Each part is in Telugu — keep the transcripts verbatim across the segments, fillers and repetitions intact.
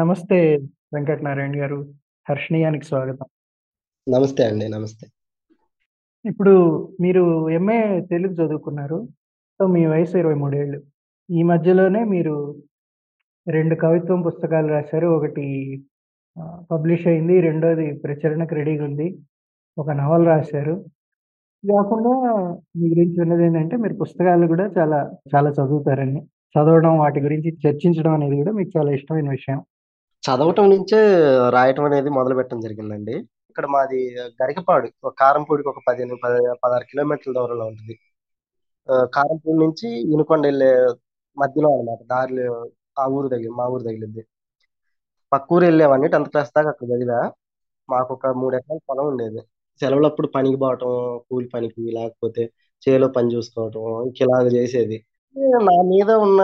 నమస్తే వెంకటనారాయణ గారు, హర్షణీయానికి స్వాగతం. నమస్తే అండి. నమస్తే. ఇప్పుడు మీరు ఎంఏ తెలుగు చదువుకున్నారు, సో మీ వయసు ఇరవై మూడేళ్ళు. ఈ మధ్యలోనే మీరు రెండు కవిత్వం పుస్తకాలు రాశారు. ఒకటి పబ్లిష్ అయింది, రెండోది ప్రచురణకు రెడీగా ఉంది. ఒక నవల రాశారు. కాకుండా మీ గురించి ఉన్నది ఏంటంటే మీరు పుస్తకాలు కూడా చాలా చాలా చదువుతారని, చదవడం వాటి గురించి చర్చించడం అనేది కూడా మీకు చాలా ఇష్టమైన విషయం. చదవటం నుంచే రాయటం అనేది మొదలు పెట్టడం జరిగిందండి. ఇక్కడ మాది గరికపాడు, కారంపూడికి ఒక పదిహేను పది పదహారు కిలోమీటర్ల దూరంలో ఉంటుంది. కారంపూడి నుంచి ఇనుకొండ వెళ్ళే మధ్యలో అనమాట దారిలో ఆ ఊరు తగిలి మా ఊరు తగిలింది. పక్క ఊరు వెళ్ళేవాడిని టెన్త్ క్లాస్ దాకా. అక్కడ చదివా. మాకు ఒక మూడు ఎకరాల పొలం ఉండేది. సెలవులప్పుడు పనికి పోవటం, కూలి పనికి, లేకపోతే చేలో పని చూసుకోవటం, ఇలాగ చేసేది. నా మీద ఉన్న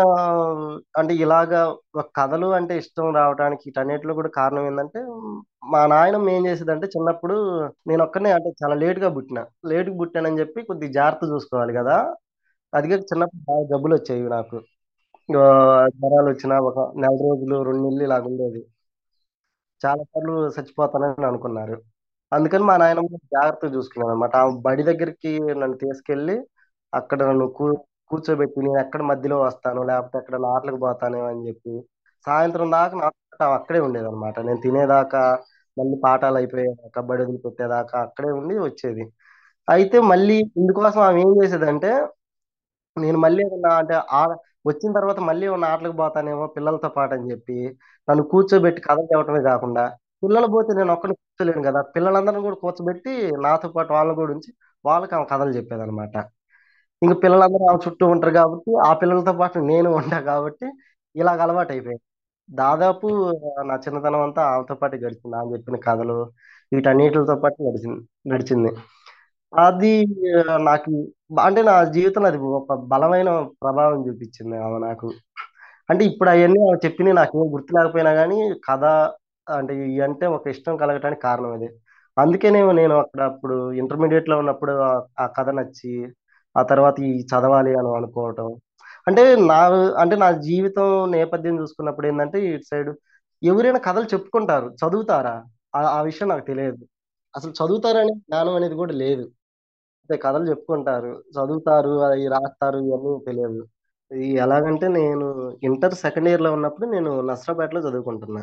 అంటే ఇలాగా కథలు అంటే ఇష్టం రావడానికి ఇటన్నిటిలో కూడా కారణం ఏంటంటే, మా నాయనమ్మ ఏం చేసేదంటే, చిన్నప్పుడు నేను ఒక్కనే అంటే చాలా లేటుగా పుట్టినా లేటుగా పుట్టానని చెప్పి కొద్దిగా జాగ్రత్త చూసుకోవాలి కదా. అదిగా చిన్నప్పుడు బాగా జబ్బులు వచ్చేవి నాకు. ఆ, జ్వరాలు వచ్చినా ఒక నెల రోజులు రెండు నెలలు ఇలా ఉండేది. చాలా సార్లు చచ్చిపోతానని అనుకున్నారు. అందుకని మా నాయనమ్మ జాగ్రత్తగా చూసుకున్నాను అనమాట. ఆ బడి దగ్గరికి నన్ను తీసుకెళ్ళి అక్కడ నన్ను కూ కూర్చోబెట్టి, నేను ఎక్కడ మధ్యలో వస్తాను, లేకపోతే ఎక్కడ ఆటలకు పోతాను అని చెప్పి సాయంత్రం దాకా నా పాట అక్కడే ఉండేదన్నమాట. నేను తినేదాకా, మళ్ళీ పాఠాలు అయిపోయేదాకా, బడి వదిలిపెట్టేదాకా అక్కడే ఉండి వచ్చేది. అయితే మళ్ళీ ఇందుకోసం ఆమె ఏం చేసేదంటే, నేను మళ్ళీ ఏదన్నా అంటే ఆ వచ్చిన తర్వాత మళ్ళీ ఉన్న ఆటలకు పోతానేమో పిల్లలతో పాటు అని చెప్పి నన్ను కూర్చోబెట్టి కథలు చెప్పడమే కాకుండా, పిల్లలు పోతే నేను ఒక్కడిని కూర్చోలేను కదా, పిల్లలందరిని కూడా కూర్చోబెట్టి నాతో పాటు వాళ్ళని కూడా ఉంచి వాళ్ళకి ఆమె కథలు చెప్పేదన్నమాట. ఇంక పిల్లలందరూ ఆమె చుట్టూ ఉంటారు కాబట్టి, ఆ పిల్లలతో పాటు నేను ఉంటా కాబట్టి ఇలాగ అలవాటు అయిపోయింది. దాదాపు నా చిన్నతనం అంతా ఆమెతో పాటు గడిచింది. ఆమె చెప్పిన కథలు వీటన్నిటితో పాటు గడిచింది గడిచింది అది నాకు అంటే నా జీవితంలో అది ఒక బలమైన ప్రభావం చూపించింది ఆమె నాకు. అంటే ఇప్పుడు అవన్నీ ఆమె చెప్పినవి నాకేం గుర్తు లేకపోయినా కానీ కథ అంటే ఇవి అంటే ఒక ఇష్టం కలగటానికి కారణం ఇది. అందుకేనేమో నేను అక్కడ అప్పుడు ఇంటర్మీడియట్లో ఉన్నప్పుడు ఆ- ఆ కథ నచ్చి ఆ తర్వాత ఈ చదవాలి అని అనుకోవటం. అంటే నా అంటే నా జీవితం నేపథ్యం చూసుకున్నప్పుడు ఏంటంటే, ఇటు సైడ్ ఎవరైనా కథలు చెప్పుకుంటారు, చదువుతారా ఆ ఆ విషయం నాకు తెలియదు. అసలు చదువుతారనే జ్ఞానం అనేది కూడా లేదు. అయితే కథలు చెప్పుకుంటారు, చదువుతారు, అవి రాస్తారు, ఇవన్నీ తెలియదు. ఇది ఎలాగంటే, నేను ఇంటర్ సెకండ్ ఇయర్ లో ఉన్నప్పుడు నేను నసరాపేటలో చదువుకుంటున్నా.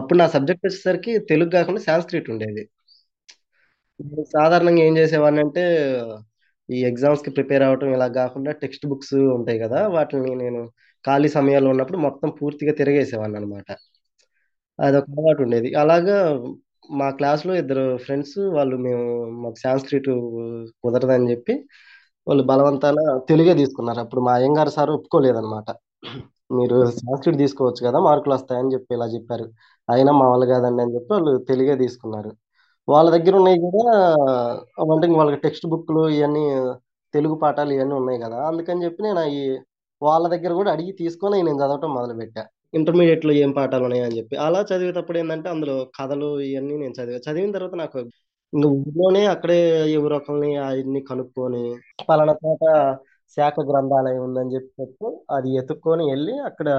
అప్పుడు నా సబ్జెక్ట్ వచ్చేసరికి తెలుగు కాకుండా సాంస్క్రిట్ ఉండేది. నేను సాధారణంగా ఏం చేసేవాడిని అంటే, ఈ ఎగ్జామ్స్ కి ప్రిపేర్ అవ్వటం ఇలా కాకుండా టెక్స్ట్ బుక్స్ ఉంటాయి కదా, వాటిని నేను ఖాళీ సమయాల్లో ఉన్నప్పుడు మొత్తం పూర్తిగా తిరగేసేవాడిని అనమాట. అదొక అలవాటు ఉండేది. అలాగా మా క్లాస్లో ఇద్దరు ఫ్రెండ్స్ వాళ్ళు, మేము మాకు సాంస్క్రిట్ కుదరదని చెప్పి వాళ్ళు బలవంతాన తెలుగే తీసుకున్నారు. అప్పుడు మా అయ్యంగారు సార్ ఒప్పుకోలేదన్నమాట. మీరు సాంస్క్రిట్ తీసుకోవచ్చు కదా, మార్కులు వస్తాయని చెప్పి ఇలా చెప్పారు. అయినా మా వాళ్ళు కాదండి అని చెప్పి వాళ్ళు తెలుగే తీసుకున్నారు. వాళ్ళ దగ్గర ఉన్నాయి కూడా అంటే ఇంక వాళ్ళకి టెక్స్ట్ బుక్లు ఇవన్నీ తెలుగు పాఠాలు ఇవన్నీ ఉన్నాయి కదా, అందుకని చెప్పి నేను అవి వాళ్ళ దగ్గర కూడా అడిగి తీసుకొని నేను చదవటం మొదలుపెట్టా. ఇంటర్మీడియట్ లో ఏం పాఠాలు ఉన్నాయని చెప్పి అలా చదివేటప్పుడు ఏంటంటే, అందులో కథలు ఇవన్నీ నేను చదివా. చదివిన తర్వాత నాకు ఇంక ఊర్లోనే అక్కడే ఎవరు ఒకరిని అవన్నీ కనుక్కొని, పలానా చోట శాఖ గ్రంథాలయం ఉందని చెప్పి చెప్తే అది ఎత్తుక్కొని వెళ్ళి అక్కడ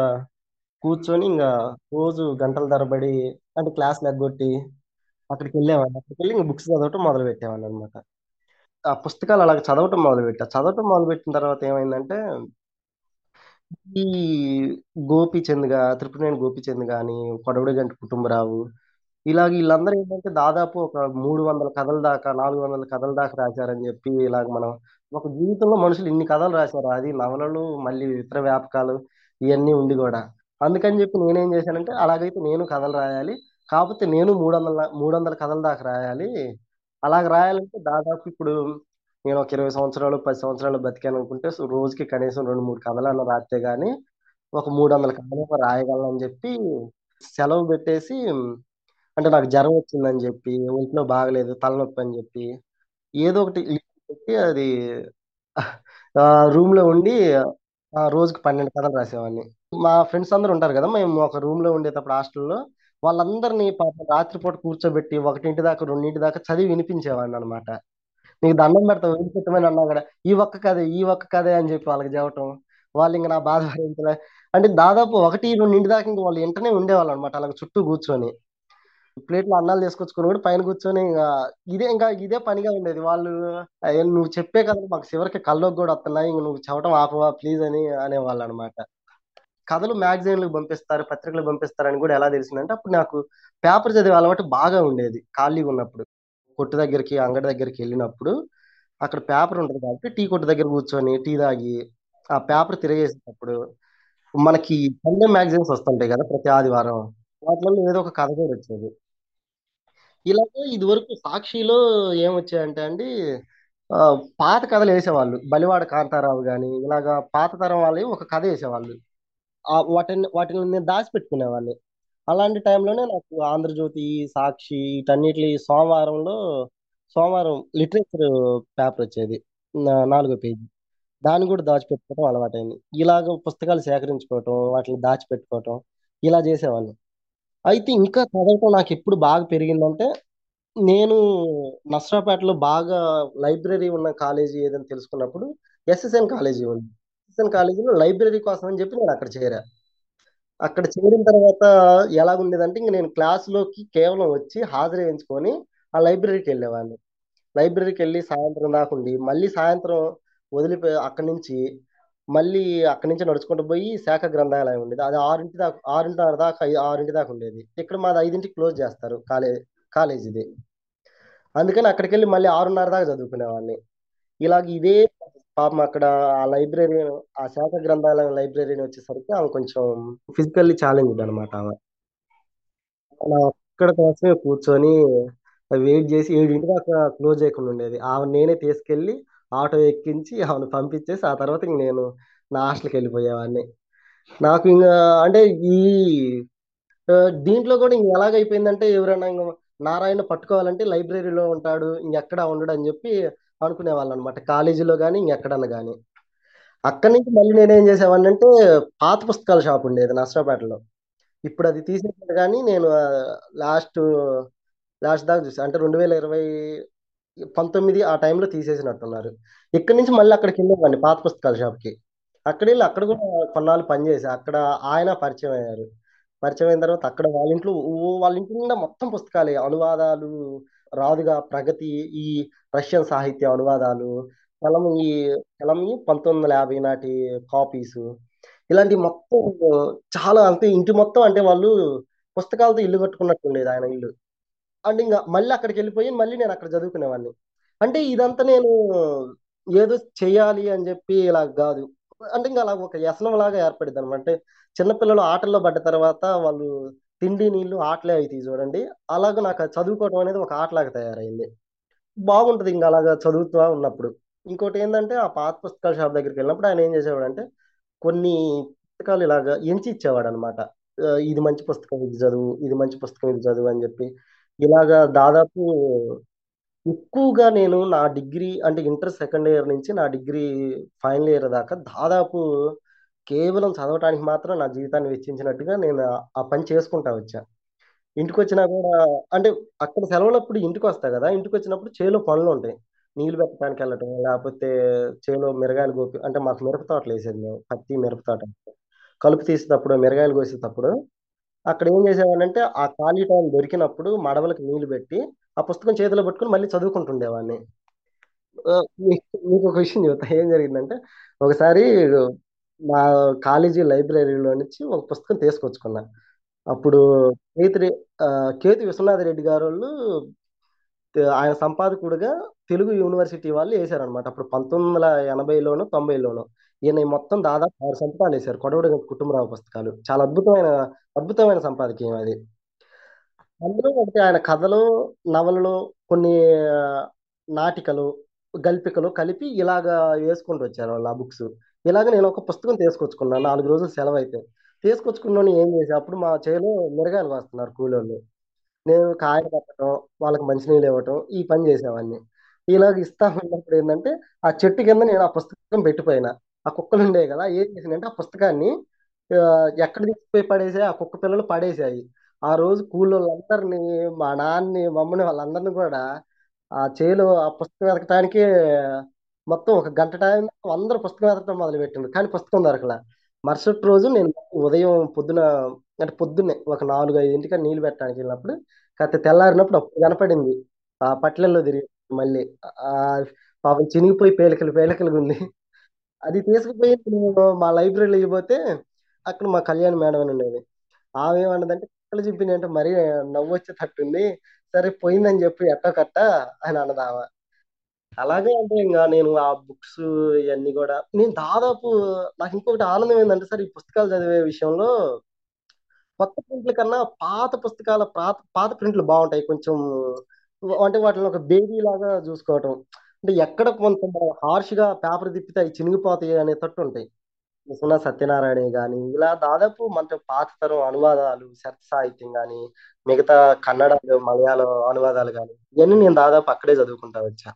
కూర్చొని ఇంకా రోజు గంటల తరబడి అంటే క్లాస్ లెగ్గొట్టి అక్కడికి వెళ్ళేవాడిని. అక్కడికి వెళ్ళి ఇంకా బుక్స్ చదవటం మొదలు పెట్టేవాడిని అనమాట. ఆ పుస్తకాలు అలాగ చదవటం మొదలు పెట్టా. చదవటం మొదలు పెట్టిన తర్వాత ఏమైందంటే, ఈ గోపీచంద్ గా త్రిపురేని గోపీచంద్ గాని, కొడవడి గంటి కుటుంబరావు, ఇలాగ వీళ్ళందరూ ఏంటంటే దాదాపు ఒక మూడు వందల కథల దాకా నాలుగు వందల కథల దాకా రాశారని చెప్పి, ఇలాగ మనం ఒక జీవితంలో మనుషులు ఇన్ని కథలు రాశారు, అది నవలలు మళ్ళీ ఇతర వ్యాపకాలు ఇవన్నీ ఉండి కూడా. అందుకని చెప్పి నేనేం చేశానంటే, అలాగైతే నేను కథలు రాయాలి, కాకపోతే నేను మూడు వందల మూడు వందల కథల దాకా రాయాలి. అలాగ రాయాలంటే దాదాపు ఇప్పుడు నేను ఒక ఇరవై సంవత్సరాలు పది సంవత్సరాలు బతికాను అనుకుంటే, సో రోజుకి కనీసం రెండు మూడు కథలు అలా రాస్తే గానీ ఒక మూడు వందల కథలు ఏమో రాయగలను అని చెప్పి సెలవు పెట్టేసి, అంటే నాకు జ్వరం వచ్చిందని చెప్పి, ఒంట్లో బాగలేదు, తలనొప్పి అని చెప్పి ఏదో ఒకటి పెట్టి అది రూమ్ లో ఉండి ఆ రోజుకి పన్నెండు కథలు రాసేవాడిని. మా ఫ్రెండ్స్ అందరూ ఉంటారు కదా, మేము ఒక రూమ్ లో ఉండేటప్పుడు హాస్టల్లో వాళ్ళందరినీ పాపం రాత్రిపూట కూర్చోబెట్టి ఒకటింటి దాకా రెండింటి దాకా చదివి వినిపించేవాడిని అనమాట. నీకు దండం పెడతా వదిలిపెట్టమని అన్నా కూడా, ఈ ఒక్క కథే ఈ ఒక్క కథే అని చెప్పి వాళ్ళకి చెప్పటం, వాళ్ళు ఇంకా నా బాధ భరించలే అంటే దాదాపు ఒకటి రెండు నిండి దాకా ఇంక వాళ్ళు వెంటనే ఉండేవాళ్ళు అనమాట. అలాగ చుట్టూ కూర్చొని ప్లేట్లో అన్నాలు తీసుకొచ్చుకొని కూడా పైన కూర్చొని ఇంకా ఇదే ఇంకా ఇదే పనిగా ఉండేది. వాళ్ళు "అయ్యో, నువ్వు చెప్పే కదా మాకు చివరికి కల్లోకి కూడా వస్తున్నాయి, ఇంక నువ్వు చెప్పడం ఆపవా ప్లీజ్" అని అనేవాళ్ళు అనమాట. కథలు మ్యాగజైన్లకు పంపిస్తారు, పత్రికలు పంపిస్తారని కూడా ఎలా తెలిసిందంటే, అప్పుడు నాకు పేపర్ చదివే అలవాటు బాగా ఉండేది. ఖాళీగా ఉన్నప్పుడు కొట్టు దగ్గరికి, అంగడి దగ్గరికి వెళ్ళినప్పుడు అక్కడ పేపర్ ఉంటుంది కాబట్టి టీ కొట్టు దగ్గర కూర్చొని టీ తాగి ఆ పేపర్ తిరగేసినప్పుడు మనకి సండే మ్యాగజైన్స్ వస్తుంటాయి కదా ప్రతి ఆదివారం, వాటిలో ఏదో ఒక కథ కూడా వచ్చేది. ఇలాగే ఇదివరకు సాక్షిలో ఏమొచ్చాయంటే అండి, ఆ, పాత కథలు వేసేవాళ్ళు. బలివాడ కాంతారావు కానీ ఇలాగా పాత తరం వాళ్ళు ఒక కథ వేసేవాళ్ళు. ఆ వాటిని వాటిని నేను దాచిపెట్టుకునేవాడిని. అలాంటి టైంలోనే నాకు ఆంధ్రజ్యోతి, సాక్షి వీటన్నిటి సోమవారంలో సోమవారం లిటరేచర్ పేపర్ వచ్చేది, నా- నాలుగో పేజీ. దాన్ని కూడా దాచిపెట్టుకోవడం అలవాటైంది. ఇలాగ పుస్తకాలు సేకరించుకోవటం, వాటిని దాచిపెట్టుకోవటం ఇలా చేసేవాడిని. అయితే ఇంకా చదవటం నాకు ఎప్పుడు బాగా పెరిగిందంటే, నేను నసరాపేటలో బాగా లైబ్రరీ ఉన్న కాలేజీ ఏదని తెలుసుకున్నప్పుడు ఎస్ఎస్ఎన్ కాలేజీ ఉంది. ఎస్ఎస్ఎన్ కాలేజీలో లైబ్రరీ కోసం అని చెప్పి నేను అక్కడ చేరా. అక్కడ చేరిన తర్వాత ఎలా ఉండేదంటే, ఇంక నేను క్లాసులోకి కేవలం వచ్చి హాజరు వేయించుకొని ఆ లైబ్రరీకి వెళ్ళేవాడిని. లైబ్రరీకి వెళ్ళి సాయంత్రం దాకా ఉండి మళ్ళీ సాయంత్రం వదిలిపోయి అక్కడి నుంచి మళ్ళీ అక్కడి నుంచి నడుచుకుంటూ పోయి శాఖ గ్రంథాలయం ఉండేది. అది ఆరింటి దాకా ఆరింటిన్నర దాకా ఐ- ఆరింటి దాకా ఉండేది. ఇక్కడ మాది ఐదింటికి క్లోజ్ చేస్తారు కాలేజ్ కాలేజీది. అందుకని అక్కడికి వెళ్ళి మళ్ళీ ఆరున్నర దాకా చదువుకునేవాడిని. ఇలాగ ఇదే పాపం అక్కడ ఆ లైబ్రరీ, ఆ శాఖ గ్రంథాలయం లైబ్రరీని వచ్చేసరికి ఆమె కొంచెం ఫిజికల్లీ ఛాలెంజ్డ్ అనమాట. ఆమె అలా అక్కడ కోసమే కూర్చొని వెయిట్ చేసి ఏడింటి దాకా క్లోజ్ చేయకుండా ఉండేది. ఆమె నేనే తీసుకెళ్ళి ఆటో ఎక్కించి ఆమెను పంపించేసి ఆ తర్వాత ఇంక నేను నా హాస్టల్కి వెళ్ళిపోయేవాడిని. నాకు ఇంకా అంటే ఈ ఆ, దీంట్లో కూడా ఇంక ఎలాగైపోయిందంటే, ఎవరైనా ఇంక నారాయణ పట్టుకోవాలంటే లైబ్రరీలో ఉంటాడు, ఇంకెక్కడ ఉండడు అని చెప్పి అనుకునేవాళ్ళు అనమాట కాలేజీలో కానీ ఇంకెక్కడన్నా కానీ. అక్కడి నుంచి మళ్ళీ నేనేం చేసేవాడినంటే, పాత పుస్తకాల షాప్ ఉండేది నర్సరాపేటలో. ఇప్పుడు అది తీసేసాడు కానీ నేను లాస్ట్ లాస్ట్ దాకా చూసాను. అంటే రెండు వేల ఇరవై పంతొమ్మిది ఆ టైంలో తీసేసినట్టున్నారు. ఇక్కడి నుంచి మళ్ళీ అక్కడికి వెళ్ళేవాడిని పాత పుస్తకాల షాప్కి. అక్కడ వెళ్ళి అక్కడ కూడా కొన్నాళ్ళు పనిచేసి అక్కడ ఆయన పరిచయం అయ్యారు. పరిచయం అయిన తర్వాత అక్కడ వాళ్ళ ఇంట్లో ఓ- వాళ్ళ ఇంటి నిండా మొత్తం పుస్తకాలే, అనువాదాలు, రాదుగా ప్రగతి, ఈ రష్యన్ సాహిత్య అనువాదాలు, కలం ఈ కలం ఈ పంతొమ్మిది వందల యాభై నాటి కాపీసు, ఇలాంటి మొత్తం చాలా. అంతే ఇంటి మొత్తం అంటే వాళ్ళు పుస్తకాలతో ఇల్లు కట్టుకున్నట్టు ఉండేది ఆయన ఇల్లు. అండ్ ఇంకా మళ్ళీ అక్కడికి వెళ్ళిపోయి మళ్ళీ నేను అక్కడ చదువుకునేవాడిని. అంటే ఇదంతా నేను ఏదో చేయాలి అని చెప్పి ఇలా కాదు, అంటే ఇంకా అలా ఒక వ్యసనం లాగా ఏర్పడింది అనమాట. అంటే చిన్నపిల్లలు ఆటల్లో పడ్డ తర్వాత వాళ్ళు తిండి నీళ్లు ఆటలే అవుతాయి చూడండి, అలాగే నాకు అది చదువుకోవడం అనేది ఒక ఆటలాగా తయారైంది. బాగుంటది ఇంకా అలాగా చదువుతా ఉన్నప్పుడు. ఇంకోటి ఏంటంటే, ఆ పాత పుస్తకాల షాప్ దగ్గరికి వెళ్ళినప్పుడు ఆయన ఏం చేసేవాడు అంటే, కొన్ని పుస్తకాలు ఇలాగా ఎంచి ఇచ్చేవాడు అనమాట. ఇది మంచి పుస్తకం ఇది చదువు, ఇది మంచి పుస్తకం ఇది చదువు అని చెప్పి ఇలాగా. దాదాపు ఎక్కువగా నేను నా డిగ్రీ అంటే ఇంటర్ సెకండ్ ఇయర్ నుంచి నా డిగ్రీ ఫైనల్ ఇయర్ దాకా దాదాపు కేవలం చదవటానికి మాత్రం నా జీవితాన్ని వెచ్చించినట్టుగా నేను ఆ ఆ పని చేసుకుంటా వచ్చా. ఇంటికి వచ్చినా కూడా అంటే అక్కడ సెలవులప్పుడు ఇంటికి వస్తా కదా, ఇంటికి వచ్చినప్పుడు చేలో పనులు ఉంటాయి, నీళ్లు పెట్టడానికి వెళ్ళటం, లేకపోతే చేలో మిరగాయలు గోపి, అంటే మాకు మిరప తోటలు వేసేది మేము, పత్తి మిరప తోట. కలుపు తీసేటప్పుడు మిరగాయలు కోసేటప్పుడు అక్కడ ఏం చేసేవాడినంటే, ఆ ఖాళీ టైం దొరికినప్పుడు మడవలకు నీళ్లు పెట్టి ఆ పుస్తకం చేతిలో పట్టుకుని మళ్ళీ చదువుకుంటుండేవాడిని. ఆ, మీకు మీకు ఒక విషయం చెబుతా. ఏం జరిగిందంటే, ఒకసారి మా కాలేజీ లైబ్రరీలో నుంచి ఒక పుస్తకం తీసుకొచ్చుకున్నా. అప్పుడు కేతి రె- ఆ, కేతి విశ్వనాథ్ రెడ్డి గారు వాళ్ళు, తె- ఆయన సంపాదకుడుగా తెలుగు యూనివర్సిటీ వాళ్ళు వేశారనమాట. అప్పుడు పంతొమ్మిది వందల ఎనభైలోను తొంభైలోను ఈయన ఈ మొత్తం దాదాపు ఆరు సంతకాలు వేశారు కొడవడి గంటి కుటుంబరావు పుస్తకాలు. చాలా అద్భుతమైన అద్భుతమైన సంపాదకీయం అది. అందులో ఒకటి ఆయన కథలు, నవలలు, కొన్ని ఆ, నాటికలు, గల్పికలు కలిపి ఇలాగ వేసుకుంటూ వచ్చారు వాళ్ళు ఆ బుక్స్. ఇలాగ నేను ఒక పుస్తకం తీసుకొచ్చుకున్నాను. నాలుగు రోజులు సెలవు అయితే తీసుకొచ్చుకున్నాను. ఏం చేసా, అప్పుడు మా చేలో మిరగాయలు కాస్తున్నారు కూలోళ్ళు. నేను కాయలు కట్టడం, వాళ్ళకి మంచినీళ్ళు ఇవ్వటం, ఈ పని చేసేవాడిని. ఇలాగ ఇస్తా ఉన్నప్పుడు ఏంటంటే, ఆ చెట్టు కింద నేను ఆ పుస్తకం పెట్టిపోయినా, ఆ కుక్కలు ఉండేవి కదా, ఏం చేసిందంటే ఆ పుస్తకాన్ని ఆ, ఎక్కడ తీసుకుపోయి పడేసాయి, ఆ కుక్క పిల్లలు పడేసాయి. ఆ రోజు కూలోళ్ళందరినీ, మా నాన్నని, మమ్మల్ని, వాళ్ళందరినీ కూడా ఆ చేలో ఆ పుస్తకం వెతకటానికి మొత్తం ఒక గంట టైం అందరూ పుస్తకం వెతకటం మొదలు పెట్టిండ్రు. కానీ పుస్తకం దొరకలే. మరుసటి రోజు నేను ఉదయం పొద్దున అంటే పొద్దున్నే ఒక నాలుగు ఐదింటికి నీళ్లు పెట్టడానికి వెళ్ళినప్పుడు కాస్త తెల్లారినప్పుడు అప్పుడు కనపడింది. ఆ పట్లల్లో తిరిగి మళ్ళీ ఆ పాపం చినిగిపోయి పేలికలు పేలికలుగా ఉంది. అది తీసుకుపోయి నేను మా లైబ్రరీలో ఇవ్వబోతే అక్కడ మా కళ్యాణ్ మేడం అని ఉండేది. ఆమె ఏమన్నదంటే పిక్కలు చెప్పింది అంటే మరీ నవ్వు వచ్చేటట్టుంది, సరే పోయిందని చెప్పి ఎట్టో కట్ట అని అన్నది ఆమె. అలాగే అంటే ఇంకా నేను ఆ బుక్స్ ఇవన్నీ కూడా నేను దాదాపు నాకు ఇంకొకటి ఆనందం ఏంటంటే సార్, ఈ పుస్తకాలు చదివే విషయంలో కొత్త ప్రింట్ల కన్నా పాత పుస్తకాల పాత పాత ప్రింట్లు బాగుంటాయి కొంచెం. అంటే వాటిని ఒక బేబీ లాగా చూసుకోవటం అంటే ఎక్కడ కొంత హార్ష్గా పేపర్ తిప్పితే అవి చినిగిపోతాయి అనే తట్టు ఉంటాయి. సునా సత్యనారాయణ కానీ ఇలా దాదాపు మన పాత తరం అనువాదాలు శరత్ సాహిత్యం కానీ మిగతా కన్నడలు మలయాళం అనువాదాలు కానీ ఇవన్నీ నేను దాదాపు అక్కడే చదువుకుంటా వచ్చా.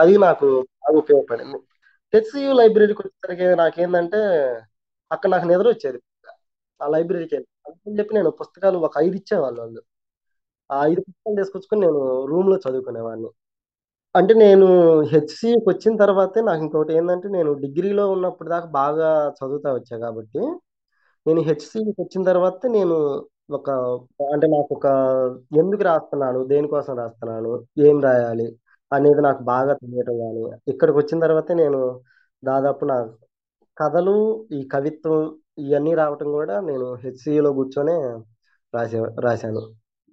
అది నాకు బాగా ఉపయోగపడింది. హెచ్సియు లైబ్రరీకి వచ్చేసరికి నాకేంటంటే అక్కడ నాకు నిద్ర వచ్చేది. ఆ లైబ్రరీకి వెళ్ళి అందుకని చెప్పి నేను పుస్తకాలు ఒక ఐదు ఇచ్చేవాళ్ళు వాళ్ళు. ఆ ఐదు పుస్తకాలు తీసుకొచ్చుకొని నేను రూమ్లో చదువుకునేవాడిని. అంటే నేను హెచ్సియుకి వచ్చిన తర్వాతే నాకు ఇంకొకటి ఏంటంటే నేను డిగ్రీలో ఉన్నప్పుడు దాకా బాగా చదువుతా వచ్చా కాబట్టి నేను హెచ్సియుకి వచ్చిన తర్వాత నేను ఒక అంటే నాకు ఒక ఎందుకు రాస్తున్నాను, దేనికోసం రాస్తున్నాను, ఏం రాయాలి అనేది నాకు బాగా తెలియటం. కానీ ఇక్కడికి వచ్చిన తర్వాతే నేను దాదాపు నా కథలు ఈ కవిత్వం ఇవన్నీ రావటం కూడా నేను హెచ్సియులో కూర్చొనే రాసే రాశాను.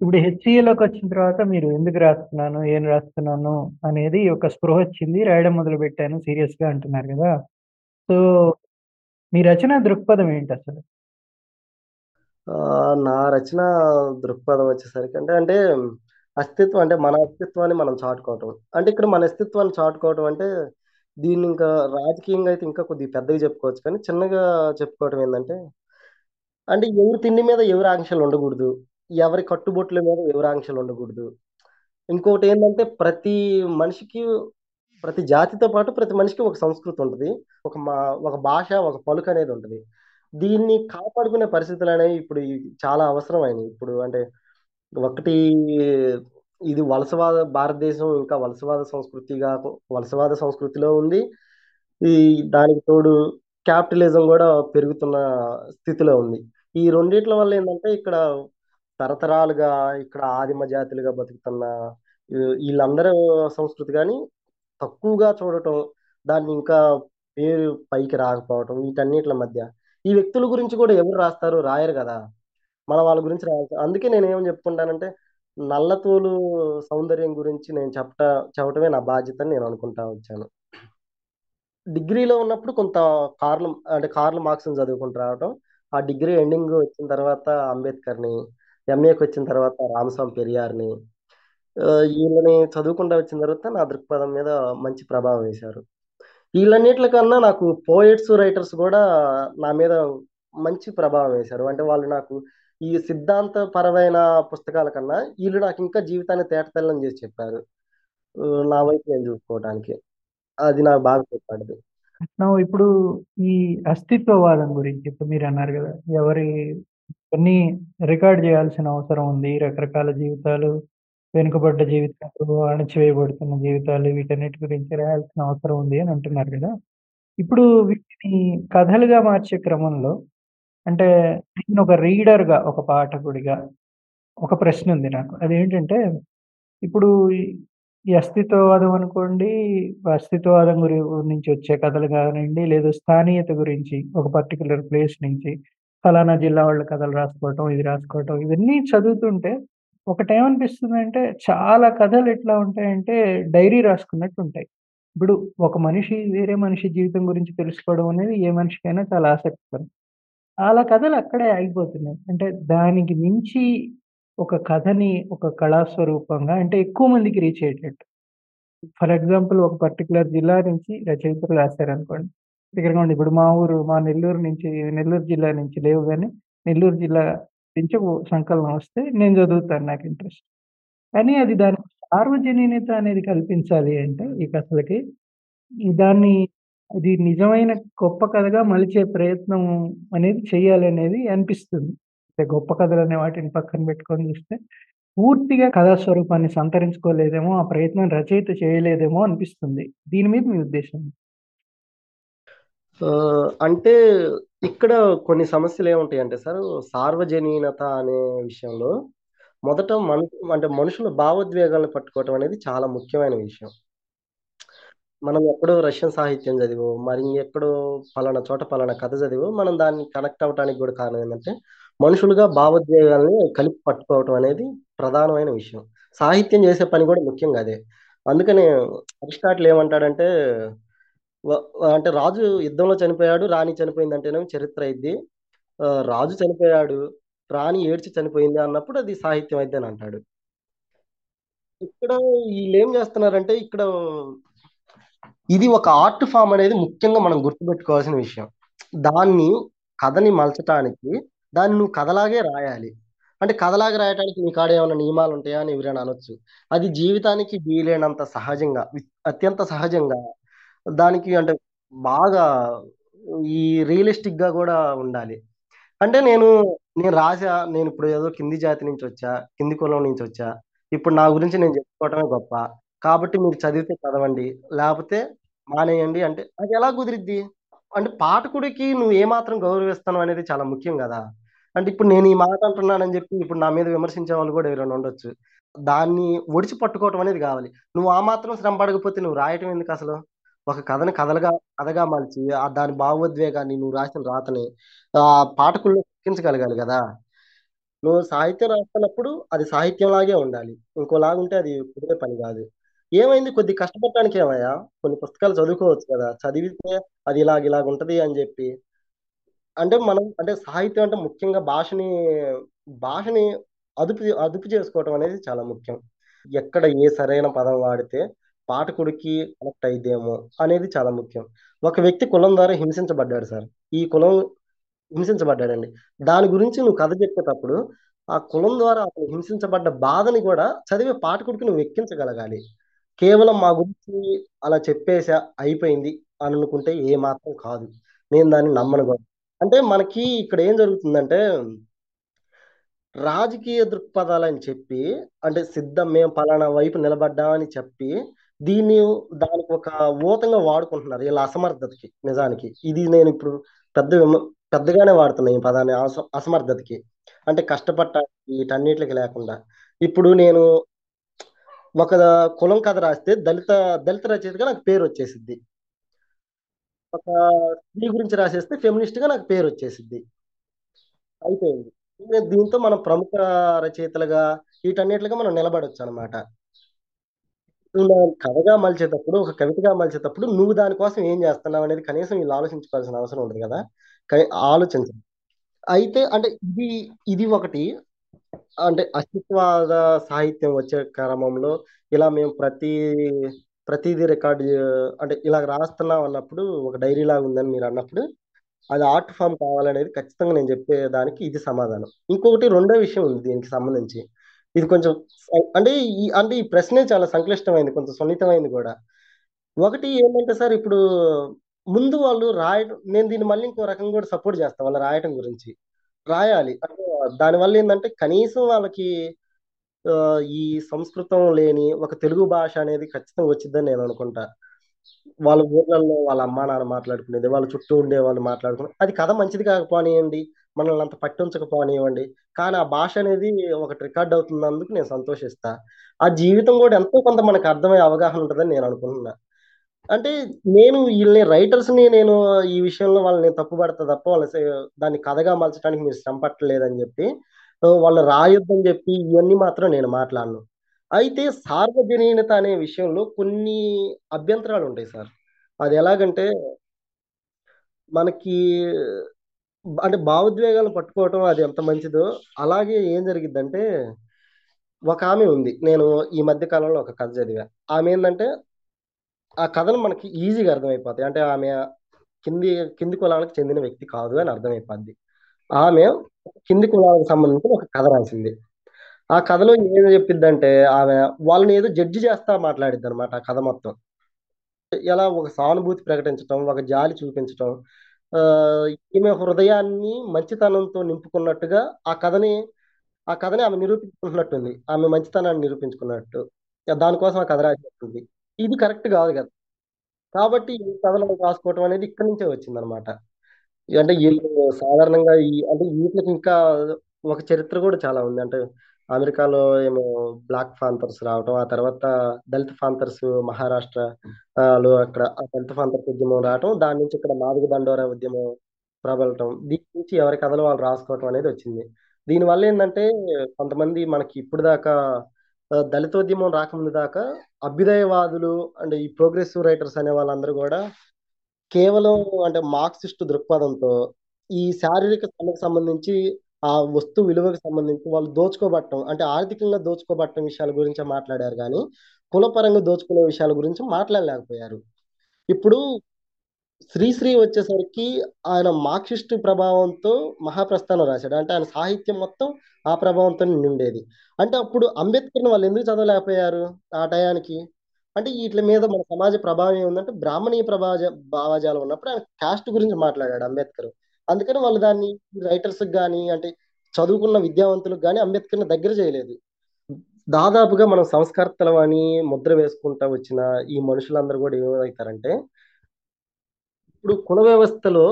ఇప్పుడు హెచ్సియులోకి వచ్చిన తర్వాత మీరు ఎందుకు రాస్తున్నాను, ఏం రాస్తున్నాను అనేది ఒక స్పృహ వచ్చింది, రాయడం మొదలు పెట్టాను సీరియస్ గా అంటున్నారు కదా. సో మీ రచన దృక్పథం ఏంటి అసలు? ఆ, నా రచన దృక్పథం వచ్చేసరికి అంటే అంటే అస్తిత్వం అంటే మన అస్తిత్వాన్ని మనం చాటుకోవటం. అంటే ఇక్కడ మన అస్తిత్వాన్ని చాటుకోవటం అంటే దీన్ని ఇంకా రాజకీయంగా అయితే ఇంకా కొద్దిగా పెద్దగా చెప్పుకోవచ్చు, కానీ చిన్నగా చెప్పుకోవటం ఏంటంటే అంటే ఎవరి తిండి మీద ఎవరి ఆంక్షలు ఉండకూడదు, ఎవరి కట్టుబొట్ల మీద ఎవరి ఆంక్షలు ఉండకూడదు. ఇంకొకటి ఏంటంటే ప్రతి మనిషికి ప్రతి జాతితో పాటు ప్రతి మనిషికి ఒక సంస్కృతి ఉంటుంది, ఒక మా ఒక భాష, ఒక పలుకు అనేది ఉంటుంది. దీన్ని కాపాడుకునే పరిస్థితులు అనేవి ఇప్పుడు ఈ చాలా అవసరమైనవి. ఇప్పుడు అంటే ఒకటి ఇది వలసవాద భారతదేశం ఇంకా వలసవాద సంస్కృతిగా వలసవాద సంస్కృతిలో ఉంది. ఈ దానికి తోడు క్యాపిటలిజం కూడా పెరుగుతున్న స్థితిలో ఉంది. ఈ రెండిట్ల వల్ల ఏంటంటే ఇక్కడ తరతరాలుగా ఇక్కడ ఆదిమ జాతులుగా బతుకుతున్న వీ- వీళ్ళందరూ సంస్కృతి కానీ తక్కువగా చూడటం, దాన్ని ఇంకా పేరు పైకి రాకపోవటం, వీటన్నిటిల మధ్య ఈ వ్యక్తుల గురించి కూడా ఎవరు రాస్తారు, రాయరు కదా, మన వాళ్ళ గురించి రాయాల్సి. అందుకే నేను ఏమని చెప్పుకుంటానంటే నల్లతోలు సౌందర్యం గురించి నేను చెప్పట చెప్పటమే నా బాధ్యత అని నేను అనుకుంటా వచ్చాను. డిగ్రీలో ఉన్నప్పుడు కొంత కార్లు అంటే కార్లు మార్క్స్ని చదువుకుంటూ రావడం, ఆ డిగ్రీ ఎండింగ్ వచ్చిన తర్వాత అంబేద్కర్ని, ఎంఏకి వచ్చిన తర్వాత రామస్వామి పెరియార్ని, ఆ, వీళ్ళని చదువుకుంటూ వచ్చిన తర్వాత నా దృక్పథం మీద మంచి ప్రభావం వేశారు. వీళ్ళన్నిటికన్నా నాకు పోయిట్స్, రైటర్స్ కూడా నా మీద మంచి ప్రభావం వేశారు. అంటే వాళ్ళు నాకు ఈ సిద్ధాంతపరమైన పుస్తకాల కన్నా వీళ్ళు నాకు ఇంకా జీవితాన్ని తేటతెల్లం చేసి చెప్పారు ఆ, నా వైపు నేను చూసుకోవడానికి. అది నాకు బాగా చెప్పాడు. నా ఇప్పుడు ఈ అస్తిత్వవాదం గురించి ఇప్పుడు మీరు అన్నారు కదా, ఎవరి కొన్ని రికార్డ్ చేయాల్సిన అవసరం ఉంది, రకరకాల జీవితాలు, వెనుకబడ్డ జీవితాలు, అణచివేయబడుతున్న జీవితాలు, వీటన్నిటి గురించి రాయాల్సిన అవసరం ఉంది అని అంటున్నారు కదా. ఇప్పుడు వీటిని కథలుగా మార్చే క్రమంలో అంటే నేను ఒక రీడర్గా, ఒక పాఠకుడిగా ఒక ప్రశ్న ఉంది నాకు. అదేంటంటే ఇప్పుడు ఈ- ఈ అస్తిత్వవాదం అనుకోండి, అస్తిత్వవాదం గురి నుంచి వచ్చే కథలు కానివ్వండి, లేదా స్థానీయత గురించి ఒక పర్టికులర్ ప్లేస్ నుంచి ఫలానా జిల్లా వాళ్ళ కథలు రాసుకోవటం, ఇది రాసుకోవటం, ఇవన్నీ చదువుతుంటే ఒకటేమనిపిస్తుంది అంటే చాలా కథలు ఎట్లా ఉంటాయంటే డైరీ రాసుకున్నట్టు ఉంటాయి. ఇప్పుడు ఒక మనిషి వేరే మనిషి జీవితం గురించి తెలుసుకోవడం అనేది ఏ మనిషికైనా చాలా ఆసక్తికరం. అలా కథలు అక్కడే ఆగిపోతున్నాయి. అంటే దానికి మించి ఒక కథని ఒక కళాస్వరూపంగా అంటే ఎక్కువ మందికి రీచ్ అయ్యేటట్టు, ఫర్ ఎగ్జాంపుల్ ఒక పర్టికులర్ జిల్లా నుంచి రచయితలు రాశారనుకోండి, అనుకోండి ఇప్పుడు మా ఊరు మా నెల్లూరు నుంచి, నెల్లూరు జిల్లా నుంచి లేవు కానీ నెల్లూరు జిల్లా నుంచి ఓ సంకలనం వస్తే నేను చదువుతాను, నాకు ఇంట్రెస్ట్. కానీ అది దానికి సార్వజనీనత అనేది కల్పించాలి అంటే ఈ కథలకి ఈ దాన్ని అది నిజమైన గొప్ప కథగా మలిచే ప్రయత్నం అనేది చేయాలి అనేది అనిపిస్తుంది. అంటే గొప్ప కథలు అనే వాటిని పక్కన పెట్టుకొని చూస్తే పూర్తిగా కథా స్వరూపాన్ని సంతరించుకోలేదేమో, ఆ ప్రయత్నం రచయిత చేయలేదేమో అనిపిస్తుంది. దీని మీద మీ ఉద్దేశం? అంటే ఇక్కడ కొన్ని సమస్యలు ఏముంటాయి అంటే సార్, సార్వజనీనత అనే విషయంలో మొదట మను అంటే మనుషుల భావోద్వేగాలను పట్టుకోవటం అనేది చాలా ముఖ్యమైన విషయం. మనం ఎక్కడో రష్యన్ సాహిత్యం చదివో, మరి ఎక్కడో పలానా చోట పలానా కథ చదివో మనం దాన్ని కనెక్ట్ అవ్వడానికి కూడా కారణం ఏంటంటే మనుషులుగా భావోద్వేగాల్ని కలిపి పట్టుకోవటం అనేది ప్రధానమైన విషయం. సాహిత్యం చేసే పని కూడా ముఖ్యంగా అదే. అందుకని అరిస్టాటిల్ ఏమంటాడంటే వ- అంటే రాజు యుద్ధంలో చనిపోయాడు, రాణి చనిపోయింది అంటేనే చరిత్ర అయింది, రాజు చనిపోయాడు రాణి ఏడ్చి చనిపోయింది అన్నప్పుడు అది సాహిత్యం అయింది అని అంటాడు. ఇక్కడ వీళ్ళు ఏం చేస్తున్నారంటే ఇక్కడ ఇది ఒక ఆర్ట్ ఫామ్ అనేది ముఖ్యంగా మనం గుర్తుపెట్టుకోవాల్సిన విషయం. దాన్ని కథని మలచటానికి దాన్ని నువ్వు కథలాగే రాయాలి. అంటే కథలాగే రాయడానికి నీ కాడ ఏమైనా నియమాలు ఉంటాయా అని ఎవరైనా అనొచ్చు. అది జీవితానికి వీలైనంత సహజంగా వి- అత్యంత సహజంగా దానికి అంటే బాగా ఈ రియలిస్టిక్ గా కూడా ఉండాలి. అంటే నేను నేను రాజా, నేను ఇప్పుడు ఏదో కింది జాతి నుంచి వచ్చా, కింది కులం నుంచి వచ్చా, ఇప్పుడు నా గురించి నేను చెప్పుకోవటమే గొప్ప, కాబట్టి మీరు చదివితే చదవండి లేకపోతే మానేయండి అంటే అది ఎలా కుదిరిద్ది? అంటే పాఠకుడికి నువ్వు ఏమాత్రం గౌరవిస్తున్నావు అనేది చాలా ముఖ్యం కదా. అంటే ఇప్పుడు నేను ఈ మాట అంటున్నానని చెప్పి ఇప్పుడు నా మీద విమర్శించే వాళ్ళు కూడా ఎవరైనా ఉండొచ్చు. దాన్ని ఒడిచి పట్టుకోవటం అనేది కావాలి. నువ్వు ఆ మాత్రం శ్రమ పడకపోతే నువ్వు రాయటం ఎందుకు? అసలు ఒక కథను కథలుగా కథగా మలిచి ఆ దాని భావోద్వేగాన్ని నువ్వు రాసిన రాతని ఆ పాఠకుల్లో ఎక్కించగలగాలి కదా. నువ్వు సాహిత్యం రాస్తున్నప్పుడు అది సాహిత్యంలాగే ఉండాలి, ఇంకోలాగుంటే అది కుదిరే పని కాదు. ఏమైంది, కొద్ది కష్టపడటానికి ఏమయ్యా, కొన్ని పుస్తకాలు చదువుకోవచ్చు కదా, చదివితే అది ఇలాగ ఇలాగ ఉంటది అని చెప్పి. అంటే మనం అంటే సాహిత్యం అంటే ముఖ్యంగా భాషని భాషని అదుపు అదుపు చేసుకోవటం అనేది చాలా ముఖ్యం. ఎక్కడ ఏ సరైన పదం వాడితే పాఠకుడికి కనెక్ట్ అయిద్దేమో అనేది చాలా ముఖ్యం. ఒక వ్యక్తి కులం ద్వారా హింసించబడ్డాడు సార్, ఈ కులం హింసించబడ్డాడండి, దాని గురించి నువ్వు కథ చెప్పేటప్పుడు ఆ కులం ద్వారా అతను హింసించబడ్డ బాధని కూడా చదివే పాఠకుడికి నువ్వు ఎక్కించగలగాలి. కేవలం మా గురించి అలా చెప్పేసా అయిపోయింది అని అనుకుంటే ఏ మాత్రం కాదు, నేను దాన్ని నమ్మను కూడా. అంటే మనకి ఇక్కడ ఏం జరుగుతుందంటే రాజకీయ దృక్పథాలని చెప్పి అంటే సిద్ధం మేము పలానా వైపు నిలబడ్డామని చెప్పి దీన్ని దానికి ఒక ఊతంగా వాడుకుంటున్నారు ఇలా అసమర్థతకి. నిజానికి ఇది నేను ఇప్పుడు పెద్ద విమ- పెద్దగానే వాడుతున్నా ఈ పదాన్ని, అస- అసమర్థతకి. అంటే కష్టపడటానికి వీటన్నిటికి లేకుండా ఇప్పుడు నేను ఒక కులం కథ రాస్తే దళిత దళిత రచయితగా నాకు పేరు వచ్చేసిద్ది, ఒక స్త్రీ గురించి రాసేస్తే ఫెమినిస్ట్ గా నాకు పేరు వచ్చేసిద్ది, అయిపోయింది. ఇంకా దీంతో మనం ప్రముఖ రచయితలుగా వీటన్నిటిగా మనం నిలబడొచ్చు అనమాట. నువ్వు దాన్ని కథగా మలిచేటప్పుడు ఒక కవితగా మలిచేటప్పుడు నువ్వు దానికోసం ఏం చేస్తున్నావు అనేది కనీసం వీళ్ళు ఆలోచించుకోవాల్సిన అవసరం ఉంటుంది కదా. క- ఆలోచించరు. అయితే అంటే ఇది ఇది ఒకటి. అంటే అస్తిత్వవాద సాహిత్యం వచ్చే క్రమంలో ఇలా మేము ప్రతి ప్రతిదీ రికార్డు అంటే ఇలా రాస్తున్నాం అన్నప్పుడు ఒక డైరీ లాగా ఉందని మీరు అన్నప్పుడు అది ఆర్ట్ ఫామ్ కావాలనేది ఖచ్చితంగా నేను చెప్పే దానికి ఇది సమాధానం. ఇంకొకటి రెండో విషయం ఉంది దీనికి సంబంధించి. ఇది కొంచెం స- అంటే ఈ అంటే ఈ ప్రశ్నే చాలా సంక్లిష్టమైంది, కొంచెం సున్నితమైంది కూడా. ఒకటి ఏంటంటే సార్ ఇప్పుడు ముందు వాళ్ళు రాయడం, నేను దీన్ని మళ్ళీ ఇంకో రకంగా కూడా సపోర్ట్ చేస్తాను వాళ్ళు రాయటం గురించి. రాయాలి అంటే దానివల్ల ఏంటంటే కనీసం వాళ్ళకి ఆ, ఈ సంస్కృతం లేని ఒక తెలుగు భాష అనేది ఖచ్చితంగా వచ్చిందని నేను అనుకుంటా. వాళ్ళ ఊర్లలో వాళ్ళ అమ్మా నాన్న మాట్లాడుకునేది, వాళ్ళ చుట్టూ ఉండే వాళ్ళు మాట్లాడుకునే అది కథ మంచిది కాకపోనివ్వండి, మనల్ని అంత పట్టించకపోనివ్వండి, కానీ ఆ భాష అనేది ఒకటి రికార్డ్ అవుతున్నందుకు నేను సంతోషిస్తా. ఆ జీవితం కూడా ఎంతో కొంత మనకు అర్థమయ్యే అవగాహన ఉంటుందని నేను అనుకుంటున్నా. అంటే నేను వీళ్ళని రైటర్స్ ని నేను ఈ విషయంలో వాళ్ళని తప్పుపడతా తప్ప వాళ్ళ సే- దాన్ని కథగా మలచడానికి మీరు శ్రమ పట్టలేదని చెప్పి ఆ, వాళ్ళు రాయొద్దని చెప్పి ఇవన్నీ మాత్రం నేను మాట్లాడను. అయితే సార్వజనీనత అనే విషయంలో కొన్ని అభ్యంతరాలు ఉంటాయి సార్. అది ఎలాగంటే మనకి అంటే భావోద్వేగాలు పట్టుకోవటం అది ఎంత మంచిదో అలాగే ఏం జరిగిద్దంటే ఒక ఆమె ఉంది, నేను ఈ మధ్య కాలంలో ఒక కథ చదివా. ఆమె ఏంటంటే ఆ కథలు మనకి ఈజీగా అర్థమైపోతాయి. అంటే ఆమె కింది కింది కులాలకు చెందిన వ్యక్తి కాదు అని అర్థమైపోద్ది. ఆమె కింది కులాలకు సంబంధించిన ఒక కథ రాసింది. ఆ కథలో ఏం చెప్పిద్దంటే ఆమె వాళ్ళని ఏదో జడ్జి చేస్తా మాట్లాడిద్ది అనమాట. ఆ కథ మొత్తం ఎలా ఒక సానుభూతి ప్రకటించటం, ఒక జాలి చూపించటం, ఆ, ఈమె హృదయాన్ని మంచితనంతో నింపుకున్నట్టుగా ఆ కథని ఆ కథని ఆమె నిరూపించుకున్నట్టుంది, ఆమె మంచితనాన్ని నిరూపించుకున్నట్టు. దానికోసం ఆ కథ రాసినట్టుంది. ఇది కరెక్ట్ కాదు కదా. కాబట్టి ఈ కథలు రాసుకోవటం అనేది ఇక్కడి నుంచే వచ్చిందనమాట. అంటే వీళ్ళు సాధారణంగా ఈ అంటే వీటికి ఇంకా ఒక చరిత్ర కూడా చాలా ఉంది. అంటే అమెరికాలో ఏమో బ్లాక్ ఫాంతర్స్ రావటం, ఆ తర్వాత దళిత ఫాంతర్స్ మహారాష్ట్ర ఆ, లో అక్కడ ఆ దళిత ఫాంతర్స్ ఉద్యమం రావటం, దాని నుంచి ఇక్కడ మాదిగ దండోరా ఉద్యమం ప్రబలటం, దీని నుంచి ఎవరి కథలు వాళ్ళు రాసుకోవటం అనేది వచ్చింది. దీనివల్ల ఏంటంటే కొంతమంది మనకి ఇప్పుడు దాకా ఆ, దళితోద్యమం రాకముందు దాకా అభ్యుదయవాదులు అండ్ ఈ ప్రోగ్రెసివ్ రైటర్స్ అనే వాళ్ళందరూ కూడా కేవలం అంటే మార్క్సిస్ట్ దృక్పథంతో ఈ శారీరక శ్రమకు సంబంధించి ఆ వస్తు విలువకు సంబంధించి వాళ్ళు దోచుకోబట్టం అంటే ఆర్థికంగా దోచుకోబట్టం విషయాల గురించి మాట్లాడారు, కానీ కులపరంగా దోచుకునే విషయాల గురించి మాట్లాడలేకపోయారు. ఇప్పుడు శ్రీశ్రీ వచ్చేసరికి ఆయన మార్క్సిస్ట్ ప్రభావంతో మహాప్రస్థానం రాశాడు, అంటే ఆయన సాహిత్యం మొత్తం ఆ ప్రభావంతో నిండేది. అంటే అప్పుడు అంబేద్కర్ని వాళ్ళు ఎందుకు చదవలేకపోయారు ఆ టయానికి? అంటే వీటి మీద మన సమాజ ప్రభావం ఏముందంటే బ్రాహ్మణీయ ప్రభాజ భావజాలు ఉన్నప్పుడు ఆయన కాస్ట్ గురించి మాట్లాడాడు అంబేద్కర్, అందుకని వాళ్ళు దాన్ని రైటర్స్కి కానీ అంటే చదువుకున్న విద్యావంతులకు కానీ అంబేద్కర్ని దగ్గర చేయలేదు. దాదాపుగా మనం సంస్కర్తలు అని ముద్ర వేసుకుంటా వచ్చిన ఈ మనుషులందరూ కూడా ఏమవుతారంటే ఇప్పుడు కుల వ్యవస్థలో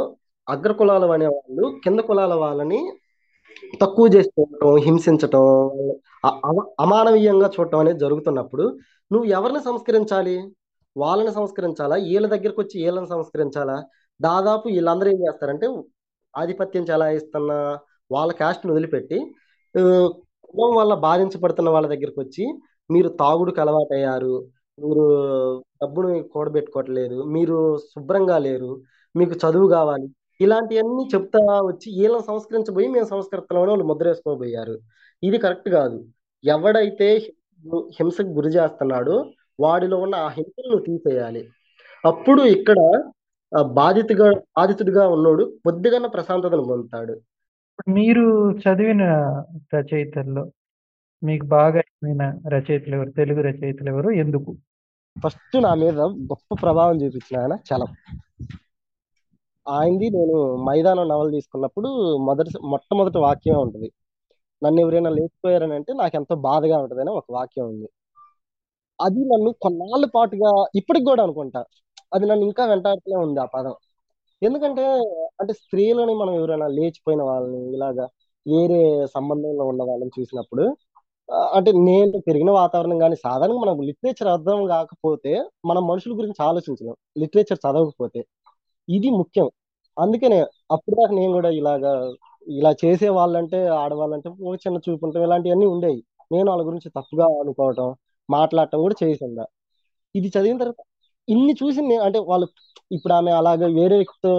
అగ్ర కులాల అనే వాళ్ళు కింద కులాల వాళ్ళని తక్కువ చేసి చూడటం, హింసించటం, అ- అవ అమానవీయంగా చూడటం అనేది జరుగుతున్నప్పుడు నువ్వు ఎవరిని సంస్కరించాలి? వాళ్ళని సంస్కరించాలా, వీళ్ళ దగ్గరకు వచ్చి వీళ్ళని సంస్కరించాలా? దాదాపు వీళ్ళందరూ ఏం చేస్తారంటే ఆధిపత్యం చెలాయిస్తున్న వాళ్ళ క్యాస్ట్ని వదిలిపెట్టి ఆ, కులం వల్ల బాధించబడుతున్న వాళ్ళ దగ్గరకు వచ్చి మీరు తాగుడుకు అలవాటయ్యారు, మీరు డబ్బును కూడబెట్టుకోవట్లేదు, మీరు శుభ్రంగా లేరు, మీకు చదువు కావాలి, ఇలాంటివన్నీ చెప్తా వచ్చి వీళ్ళని సంస్కరించబోయి మేము సంస్కృతంలోనే వాళ్ళు ముద్ర వేసుకోబోయారు. ఇది కరెక్ట్ కాదు. ఎవడైతే హింస- హింసకు గురి చేస్తున్నాడో వాడిలో ఉన్న ఆ హింసను నువ్వు తీసేయాలి. అప్పుడు ఇక్కడ ఆ, బాధితుగా బాధితుడిగా ఉన్నోడు కొద్దిగా ప్రశాంతతను పొందుతాడు. ఇప్పుడు మీరు చదివిన రచయితల్లో మీకు బాగా ఇష్టమైన రచయితలు ఎవరు? తెలుగు రచయితలు ఎవరు, ఎందుకు? ఫస్ట్ నా మీద గొప్ప ప్రభావం చూపించిన ఆయన చలం. ఆయనది నేను మైదానం నవలు తీసుకున్నప్పుడు మొదటి మొట్టమొదటి వాక్యమే ఉంటుంది, నన్ను ఎవరైనా లేచిపోయారని అంటే నాకు ఎంతో బాధగా ఉంటుందని ఒక వాక్యం ఉంది. అది నన్ను కొన్నాళ్ళ పాటుగా ఇప్పటికి కూడా అనుకుంటా అది నన్ను ఇంకా వెంటాడుతూనే ఉంది ఆ పదం. ఎందుకంటే అంటే స్త్రీలని మనం ఎవరైనా లేచిపోయిన వాళ్ళని ఇలాగా వేరే సంబంధంలో ఉన్న వాళ్ళని చూసినప్పుడు ఆ, అంటే నేను పెరిగిన వాతావరణం కానీ సాధారణంగా మనకు లిటరేచర్ అర్థం కాకపోతే మనం మనుషుల గురించి ఆలోచించలేం లిటరేచర్ చదవకపోతే. ఇది ముఖ్యం. అందుకనే అప్పుడు దాకా నేను కూడా ఇలాగా ఇలా చేసే వాళ్ళంటే ఆడవాళ్ళంటే ఒక చిన్న చూపు ఉంటాం ఇలాంటివన్నీ ఉండేవి. నేను వాళ్ళ గురించి తప్పుగా అనుకోవటం మాట్లాడటం కూడా చేసిందా. ఇది చదివిన తర్వాత ఇన్ని చూసి నేను అంటే వాళ్ళు ఇప్పుడు ఆమె అలాగే వేరే వ్యక్తితో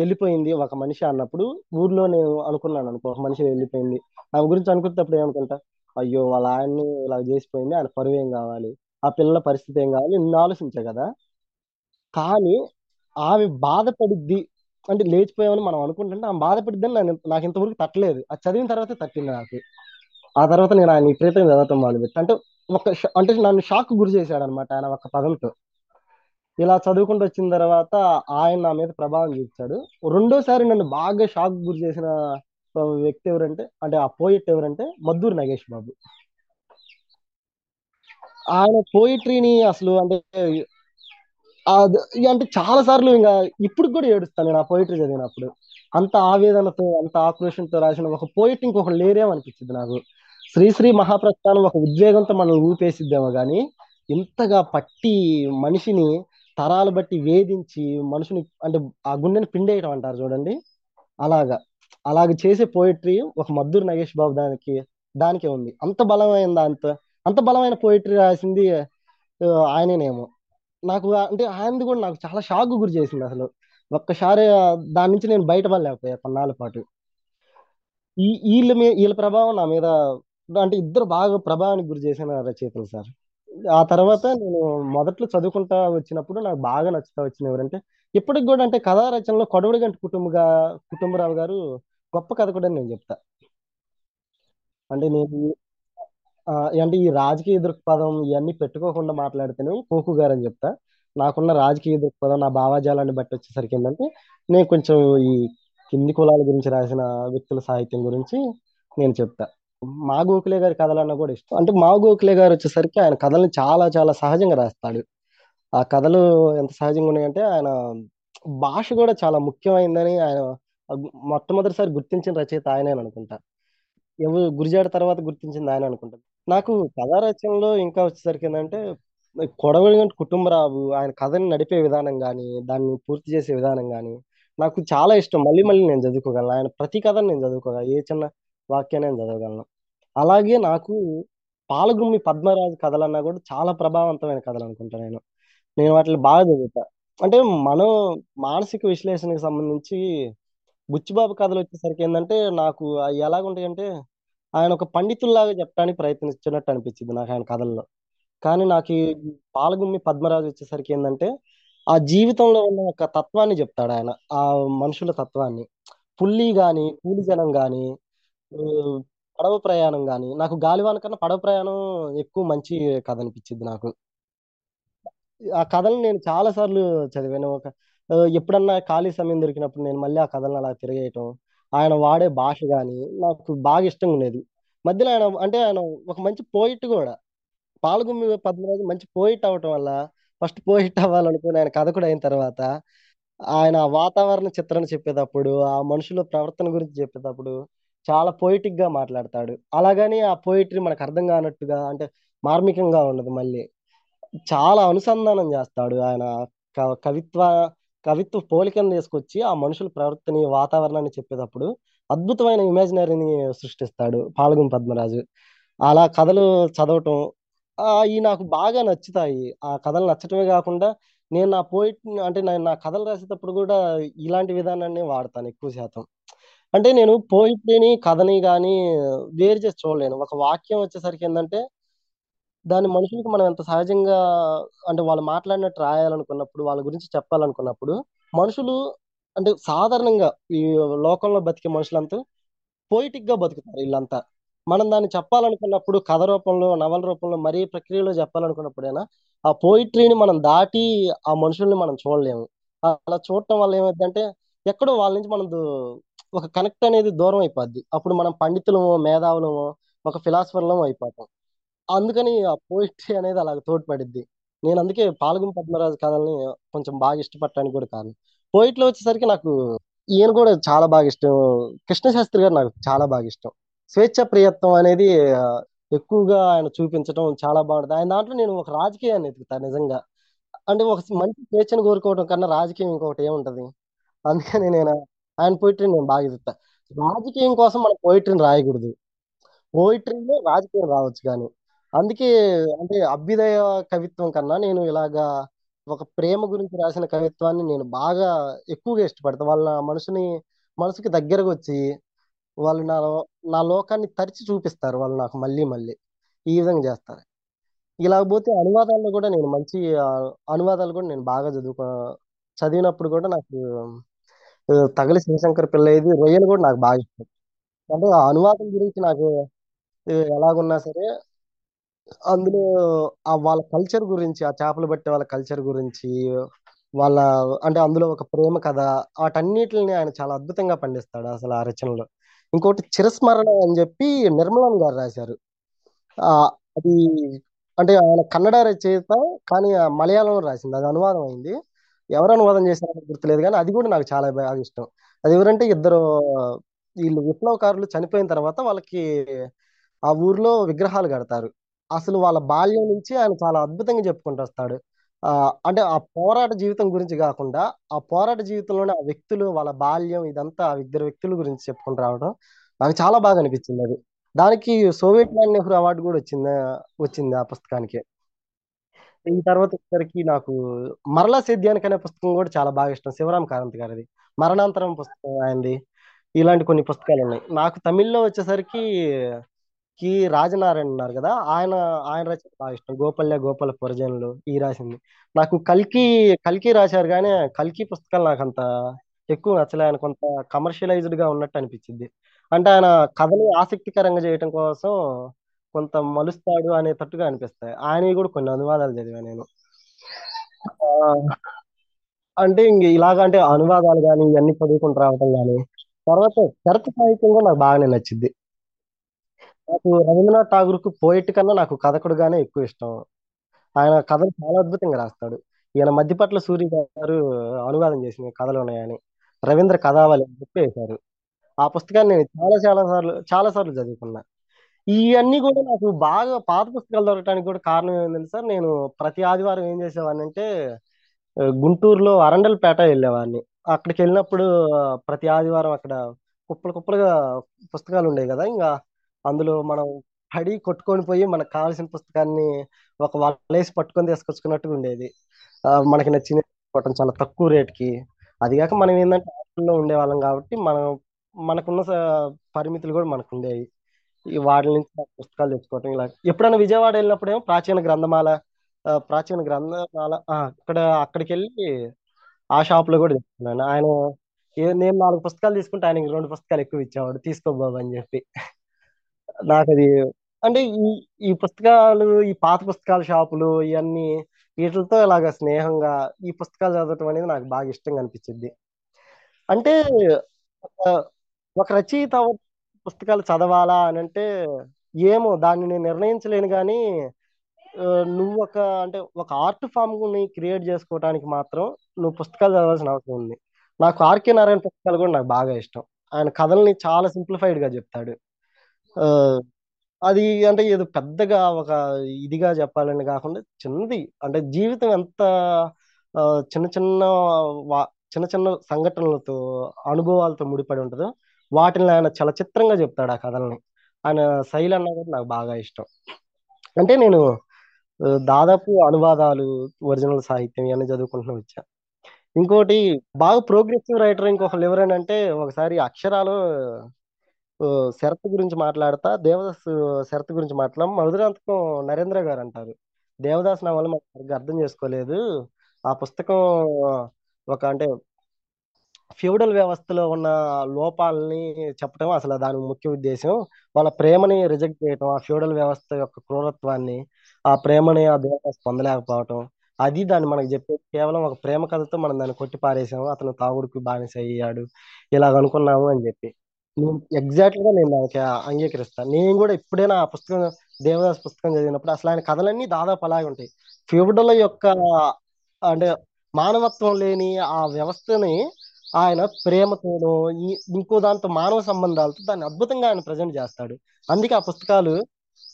వెళ్ళిపోయింది ఒక మనిషి అన్నప్పుడు ఊర్లో నేను అనుకున్నాను అనుకో ఒక మనిషి వెళ్ళిపోయింది ఆమె గురించి అనుకునేటప్పుడు ఏమనుకుంటా, అయ్యో వాళ్ళ ఆయన్ని ఇలా చేసిపోయింది, ఆయన పరువు ఏం కావాలి, ఆ పిల్లల పరిస్థితి ఏం కావాలి, నిన్ను ఆలోచించే కదా. కానీ ఆమె బాధపడిద్ది అంటే లేచిపోయామని మనం అనుకుంటుంటే ఆమె బాధపడిద్దని నేను నాకు ఇంతవరకు తట్టలేదు. అది చదివిన తర్వాత తట్టింది నాకు. ఆ తర్వాత నేను ఆయన విపరీతంగా చదవటం మొదలుపెట్టి అంటే ఒక ష- అంటే నన్ను షాక్ గురి చేశాడు అనమాట ఆయన ఒక పదంతో. ఇలా చదువుకుంటూ వచ్చిన తర్వాత ఆయన నా మీద ప్రభావం చూపించాడు. రెండోసారి నన్ను బాగా షాక్ గురి చేసిన ఆ, వ్యక్తి ఎవరంటే అంటే ఆ పోయిట్ ఎవరంటే మద్దూరు నగేష్ బాబు. ఆయన పోయిట్రీని అసలు అంటే అది ఇక అంటే చాలా సార్లు ఇంకా ఇప్పుడు కూడా ఏడుస్తాను నేను ఆ పోయిటరీ చదివినప్పుడు. అంత ఆవేదనతో అంత ఆక్రోషంతో రాసిన ఒక పోయిట్ ఇంకొకటి లేరేమనిపించింది నాకు. శ్రీశ్రీ మహాప్రస్థానం ఒక ఉద్వేగంతో మనల్ని ఊపేసిద్దేమో కానీ ఇంతగా పట్టి మనిషిని తరాలు బట్టి వేధించి మనుషుని అంటే ఆ గుండెని పిండేయటం అంటారు చూడండి, అలాగా అలాగ చేసే పోయిటరీ ఒక మద్దూరు నగేష్ బాబు దానికి దానికే ఉంది. అంత బలమైన దాంతో అంత బలమైన పోయిటరీ రాసింది ఆ, ఆయనేనేమో. నాకు ఆ- అంటే ఆయనది కూడా నాకు చాలా షాక్ గురి చేసింది అసలు. ఒక్కసారి ఆ దాని నుంచి నేను బయటపడలేకపోయా కొన్నాళ్ళ పాటు. ఈ వీళ్ళ మీద వీళ్ళ ప్రభావం నా మీద అంటే ఇద్దరు బాగా ప్రభావానికి గురి చేసిన రచయితలు సార్. ఆ తర్వాత నేను మొదట్లో చదువుకుంటా వచ్చినప్పుడు నాకు బాగా నచ్చుతా వచ్చిన ఎవరంటే ఇప్పటికి కూడా అంటే కథా రచనలో కొడవడిగంటి కుటుంబగా కుటుంబరావు గారు గొప్ప కథకుడని నేను చెప్తా. అంటే నేను ఆ, అంటే ఈ రాజకీయ దృక్పథం ఇవన్నీ పెట్టుకోకుండా మాట్లాడితేనే కోకు గారు అని చెప్తా. నాకున్న రాజకీయ దృక్పథం నా భావాజాలాన్ని బట్టి వచ్చేసరికి ఏంటంటే నేను కొంచెం ఈ కింది కులాల గురించి రాసిన వ్యక్తుల సాహిత్యం గురించి నేను చెప్తా. మా గోఖలే గారి కథలన్నా కూడా ఇష్టం. అంటే మా గోఖలే గారు వచ్చేసరికి ఆయన కథల్ని చాలా చాలా సహజంగా రాస్తాడు. ఆ కథలు ఎంత సహజంగా ఉన్నాయంటే ఆయన భాష కూడా చాలా ముఖ్యమైందని ఆయన మొట్టమొదటిసారి గుర్తించిన రచయిత ఆయనే అని అనుకుంటా. ఎవరు గురిజాడ తర్వాత గుర్తించింది ఆయన అనుకుంటా. నాకు కథా రచనలో ఇంకా వచ్చేసరికి ఏంటంటే కొడవలి కుటుంబరావు ఆయన కథని నడిపే విధానం కానీ దాన్ని పూర్తి చేసే విధానం కానీ నాకు చాలా ఇష్టం. మళ్ళీ మళ్ళీ నేను చదువుకోగలను ఆయన ప్రతి కథను, నేను చదువుకోగలను ఏ చిన్న వాక్యాన్ని నేను చదవగలను. అలాగే నాకు పాలగుమ్మి పద్మరాజు కథలన్నా కూడా చాలా ప్రభావవంతమైన కథలు అనుకుంటా. నేను నేను వాటిని బాగా చదువుతా. అంటే మనం మానసిక విశ్లేషణకి సంబంధించి బుచ్చిబాబు కథలు వచ్చేసరికి ఏంటంటే నాకు అవి ఎలాగుంటాయంటే ఆయన ఒక పండితుల్లాగా చెప్పడానికి ప్రయత్నిస్తున్నట్టు అనిపించింది నాకు ఆయన కథల్లో. కానీ నాకు ఈ పాలగుమ్మి పద్మరాజు వచ్చేసరికి ఏంటంటే ఆ జీవితంలో ఉన్న ఒక తత్వాన్ని చెప్తాడు ఆయన, ఆ మనుషుల తత్వాన్ని. పుల్లి గాని, కూలి జనం గాని, ఉ, పడవ ప్రయాణం గాని, నాకు గాలివాన కన్నా పడవ ప్రయాణం ఎక్కువ మంచి కథ అనిపించింది నాకు. ఆ కథలు నేను చాలా సార్లు చదివాను. ఒక ఆ, ఎప్పుడన్నా ఖాళీ సమయం దొరికినప్పుడు నేను మళ్ళీ ఆ కథలను అలా తిరిగేయటం, ఆయన వాడే భాష కానీ నాకు బాగా ఇష్టంగా ఉండేది. మధ్యలో ఆయన అంటే ఆయన ఒక మంచి పోయిట్ కూడా. పాల్గొమ్మి పద్మరాజు మంచి పోయిట్ అవటం వల్ల, ఫస్ట్ పోయిట్ అవ్వాలనుకుని ఆయన కథకుడు అయిన తర్వాత ఆయన ఆ వాతావరణ చిత్రణ చెప్పేటప్పుడు, ఆ మనుషుల ప్రవర్తన గురించి చెప్పేటప్పుడు చాలా పోయిటిక్ గా మాట్లాడతాడు. అలాగని ఆ పోయిటరీ మనకు అర్థం కానట్టుగా అంటే మార్మికంగా ఉండదు. మళ్ళీ చాలా అనుసంధానం చేస్తాడు ఆయన. క- కవిత్వ కవిత్వ పోలికను తీసుకొచ్చి ఆ మనుషుల ప్రవర్తని, వాతావరణాన్ని చెప్పేటప్పుడు అద్భుతమైన ఇమాజినరీని సృష్టిస్తాడు పాల్గొని పద్మరాజు. అలా కథలు చదవటం ఆ, ఈ నాకు బాగా నచ్చుతాయి. ఆ కథలు నచ్చటమే కాకుండా నేను నా పోయిట్ అంటే నేను నా కథలు రాసేటప్పుడు కూడా ఇలాంటి విధానాన్ని వాడతాను ఎక్కువ శాతం. అంటే నేను పోయిట్రీని కథని కానీ వేరు చేసి చూడలేను. ఒక వాక్యం వచ్చేసరికి ఏంటంటే దాని మనుషులకు మనం ఎంత సహజంగా అంటే వాళ్ళు మాట్లాడినట్టు రాయాలనుకున్నప్పుడు, వాళ్ళ గురించి చెప్పాలనుకున్నప్పుడు, మనుషులు అంటే సాధారణంగా ఈ లోకంలో బతికే మనుషులంతా పోయిటిక్ గా బతుకుతారు వీళ్ళంతా. మనం దాన్ని చెప్పాలనుకున్నప్పుడు కథ రూపంలో, నవల రూపంలో, మరీ ప్రక్రియలో చెప్పాలనుకున్నప్పుడైనా ఆ పోయిట్రీని మనం దాటి ఆ మనుషుల్ని మనం చూడలేము. అలా చూడటం వల్ల ఏమైందంటే ఎక్కడో వాళ్ళ నుంచి మనం దూ- ఒక కనెక్ట్ అనేది దూరం అయిపోద్ది. అప్పుడు మనం పండితులమో, మేధావులమో, ఒక ఫిలాసఫర్లమో అయిపోతాం. అందుకని ఆ పోయిట్రీ అనేది అలాగ తోడ్పడిద్ది. నేను అందుకే పాల్గొని పద్మరాజు కథల్ని కొంచెం బాగా ఇష్టపడటానికి కూడా కారణం. పోయిట్లో వచ్చేసరికి నాకు ఈయన కూడా చాలా బాగా ఇష్టం. కృష్ణ శాస్త్రి గారు నాకు చాలా బాగా ఇష్టం. స్వేచ్ఛ ప్రియత్వం అనేది ఆ, ఎక్కువగా ఆయన చూపించడం చాలా బాగుంటుంది. ఆయన దాంట్లో నేను ఒక రాజకీయాన్ని ఎదుగుతాను నిజంగా. అంటే ఒక మంచి స్వేచ్ఛను కోరుకోవడం కన్నా రాజకీయం ఇంకొకటి ఏముంటది. అందుకని నేను ఆయన పోయిటరీని నేను బాగా ఎదుగుతా. రాజకీయం కోసం మనం పోయిటరీని రాయకూడదు, పోయిటరీలో రాజకీయం రావచ్చు. కానీ అందుకే అంటే అభ్యుదయ కవిత్వం కన్నా నేను ఇలాగా ఒక ప్రేమ గురించి రాసిన కవిత్వాన్ని నేను బాగా ఎక్కువగా ఇష్టపడతాను. వాళ్ళ మనుషుని మనసుకి దగ్గరకు వచ్చి వాళ్ళు నా నా లోకాన్ని తరిచి చూపిస్తారు వాళ్ళు నాకు మళ్ళీ మళ్ళీ. ఈ విధంగా చేస్తారు. ఇలా పోతే అనువాదాల్లో కూడా నేను మంచి ఆ, అనువాదాలు కూడా నేను బాగా చదువుకో చదివినప్పుడు కూడా నాకు ఆ, తగలి శివశంకర్ పిల్లయ్యది రొయ్యలు కూడా నాకు బాగా ఇష్టం. అంటే ఆ అనువాదం గురించి నాకు ఆ, ఎలాగున్నా సరే అందులో ఆ వాళ్ళ కల్చర్ గురించి, ఆ చేపలు పట్టే వాళ్ళ కల్చర్ గురించి, వాళ్ళ అంటే అందులో ఒక ప్రేమ కథ, వాటన్నిటిని ఆయన చాలా అద్భుతంగా పండిస్తాడు అసలు ఆ రచనలో. ఇంకోటి చిరస్మరణ అని చెప్పి నిర్మలన్ గారు రాశారు. ఆ, అది అంటే ఆయన కన్నడ రచయిత కానీ ఆ మలయాళం రాసింది, అది అనువాదం అయింది. ఎవరు అనువాదం చేశారో గుర్తులేదు కానీ అది కూడా నాకు చాలా బాగా ఇష్టం. అది ఎవరంటే ఇద్దరు వీళ్ళు విప్లవకారులు చనిపోయిన తర్వాత వాళ్ళకి ఆ ఊర్లో విగ్రహాలు కడతారు. అసలు వాళ్ళ బాల్యం నుంచి ఆయన చాలా అద్భుతంగా చెప్పుకుంటూ వస్తాడు. ఆ, అంటే ఆ పోరాట జీవితం గురించి కాకుండా ఆ పోరాట జీవితంలోనే ఆ వ్యక్తులు, వాళ్ళ బాల్యం, ఇదంతా ఆ ఇద్దరు వ్యక్తుల గురించి చెప్పుకుంటూ రావడం నాకు చాలా బాగా అనిపించింది. అది దానికి సోవియట్ మ్యాన్ నెహ్రూ అవార్డు కూడా వచ్చింది వచ్చింది ఆ పుస్తకానికి. ఈ తర్వాత వచ్చేసరికి నాకు మరలా సేద్యానికి అనే పుస్తకం కూడా చాలా బాగా ఇష్టం శివరాం కారంత్ గారిది. మరణాంతరం పుస్తకం ఆయనది. ఇలాంటి కొన్ని పుస్తకాలు ఉన్నాయి. నాకు తమిళ్లో వచ్చేసరికి కి రాజనారాయణ ఉన్నారు కదా, ఆయన ఆయన రచన బాగా ఇష్టం. గోపల్య గోపాల పొరజనులు ఈ రాసింది. నాకు కల్కి కల్కి రాశారు కానీ కల్కి పుస్తకాలు నాకు అంత ఎక్కువ నచ్చలే. ఆయన కొంత కమర్షియలైజ్డ్ గా ఉన్నట్టు అనిపించింది. అంటే ఆయన కథని ఆసక్తికరంగా చేయడం కోసం కొంత మలుస్తాడు అనేటట్టుగా అనిపిస్తాయి. ఆయనవి కూడా కొన్ని అనువాదాలు చదివాను నేను. ఆ, అంటే ఇంక ఇలాగ అంటే అనువాదాలు కానీ ఇవన్నీ చదువుకుంటూ రావటం కానీ. తర్వాత చరిత్ర సాహిత్యం కూడా నాకు బాగానే నచ్చింది. నాకు రవీంద్రనాథ్ ఠాగూర్ కు పోయిట్ కన్నా నాకు కథకుడుగానే ఎక్కువ ఇష్టం. ఆయన కథలు చాలా అద్భుతంగా రాస్తాడు. ఈయన మధ్యపట్ల సూర్య గారు అనువాదం చేసిన కథలు ఉన్నాయని రవీంద్ర కథావళి అని చెప్పి వేశారు. ఆ పుస్తకాన్ని నేను చాలా చాలా సార్లు చాలా సార్లు చదువుకున్నా. ఇవన్నీ కూడా నాకు బాగా పాత పుస్తకాలు దొరకడానికి కూడా కారణం ఏంటంటే సార్, నేను ప్రతి ఆదివారం ఏం చేసేవాడిని అంటే గుంటూరులో అరండల్పేట వెళ్ళేవాడిని. అక్కడికి వెళ్ళినప్పుడు ప్రతి ఆదివారం అక్కడ కుప్పలు కుప్పలుగా పుస్తకాలు ఉండేవి కదా. ఇంకా అందులో మనం పడి కొట్టుకొని పోయి మనకు కావాల్సిన పుస్తకాన్ని ఒక వలేసి పట్టుకొని తీసుకొచ్చుకున్నట్టుగా ఉండేది. ఆ, మనకి నచ్చిన కొట్టడం చాలా తక్కువ రేట్కి. అది కాక మనం ఏంటంటే హాస్టల్లో ఉండేవాళ్ళం కాబట్టి మనం మనకున్న స- పరిమితులు కూడా మనకు ఉండేవి. ఈ వాటి నుంచి ఆ పుస్తకాలు తెచ్చుకోవటం. ఇలా ఎప్పుడైనా విజయవాడ వెళ్ళినప్పుడేమో ప్రాచీన గ్రంథమాల ఆ, ప్రాచీన గ్రంథమాల ఆ, అక్కడ అక్కడికి వెళ్ళి ఆ షాప్ లో కూడా తెచ్చుకున్నాను. ఆయన ఏ నేను నాలుగు పుస్తకాలు తీసుకుంటే ఆయన రెండు పుస్తకాలు ఎక్కువ ఇచ్చేవాడు, తీసుకో బాబు అని చెప్పి. నాకు అది అంటే ఈ ఈ పుస్తకాలు, ఈ పాత పుస్తకాల షాపులు ఇవన్నీ వీటితో ఇలాగ స్నేహంగా ఈ పుస్తకాలు చదవటం అనేది నాకు బాగా ఇష్టంగా అనిపించింది. అంటే ఆ, ఒక రచయిత అవ- పుస్తకాలు చదవాలా అని అంటే ఏమో దాన్ని నేను నిర్ణయించలేను. కానీ ఆ, నువ్వు ఒక అంటే ఒక ఆర్ట్ ఫామ్ ని క్రియేట్ చేసుకోవడానికి మాత్రం నువ్వు పుస్తకాలు చదవాల్సిన అవసరం ఉంది. నాకు ఆర్కే నారాయణ పుస్తకాలు కూడా నాకు బాగా ఇష్టం. ఆయన కథల్ని చాలా సింప్లిఫైడ్ గా చెప్తాడు. ఆ, అది అంటే ఏదో పెద్దగా ఒక ఇదిగా చెప్పాలని కాకుండా చిన్నది, అంటే జీవితం ఎంత ఆ, చిన్న చిన్న వా- చిన్న చిన్న సంఘటనలతో అనుభవాలతో ముడిపడి ఉంటుందో వాటిని ఆయన చాలా చిత్రంగా చెప్తాడు. ఆ కథల్ని ఆయన శైలి అన్నా కూడా నాకు బాగా ఇష్టం. అంటే నేను ఆ, దాదాపు అనువాదాలు, ఒరిజినల్ సాహిత్యం ఇవన్నీ చదువుకుంటూ వచ్చా. ఇంకోటి బాగా ప్రోగ్రెసివ్ రైటర్ ఇంకొకరు ఎవరైనా అంటే, ఒకసారి అక్షరాలు ఓ శరత్ గురించి మాట్లాడతా, దేవదాస్ శరత్ గురించి మాట్లాడ మధురాంతకం నరేంద్ర గారు అంటారు, దేవదాస్ నా వల్ల మాకు సరిగ్గా అర్థం చేసుకోలేదు ఆ పుస్తకం. ఒక అంటే ఫ్యూడల్ వ్యవస్థలో ఉన్న లోపాలని చెప్పడం అసలు దాని ముఖ్య ఉద్దేశం. వాళ్ళ ప్రేమని రిజెక్ట్ చేయటం, ఆ ఫ్యూడల్ వ్యవస్థ యొక్క క్రూరత్వాన్ని, ఆ ప్రేమని ఆ దేవదాస్ పొందలేకపోవటం. అది దాన్ని మనకు చెప్పేది కేవలం ఒక ప్రేమ కథతో మనం దాన్ని కొట్టి పారేసాము, అతను తాగుడుకు బానిస అయ్యాడు ఇలాగ అనుకున్నాము అని చెప్పి. నేను ఎగ్జాక్ట్ గా నేను దానికి అంగీకరిస్తాను. నేను కూడా ఎప్పుడైనా ఆ పుస్తకం దేవదాస్ పుస్తకం చదివినప్పుడు అసలు ఆయన కథలన్నీ దాదాపు అలాగే ఉంటాయి. ఫ్యూడల్ యొక్క అంటే మానవత్వం లేని ఆ వ్యవస్థని ఆయన ప్రేమతోనో ఈ- ఇంకో దాంతో మానవ సంబంధాలతో దాన్ని అద్భుతంగా ఆయన ప్రజెంట్ చేస్తాడు. అందుకే ఆ పుస్తకాలు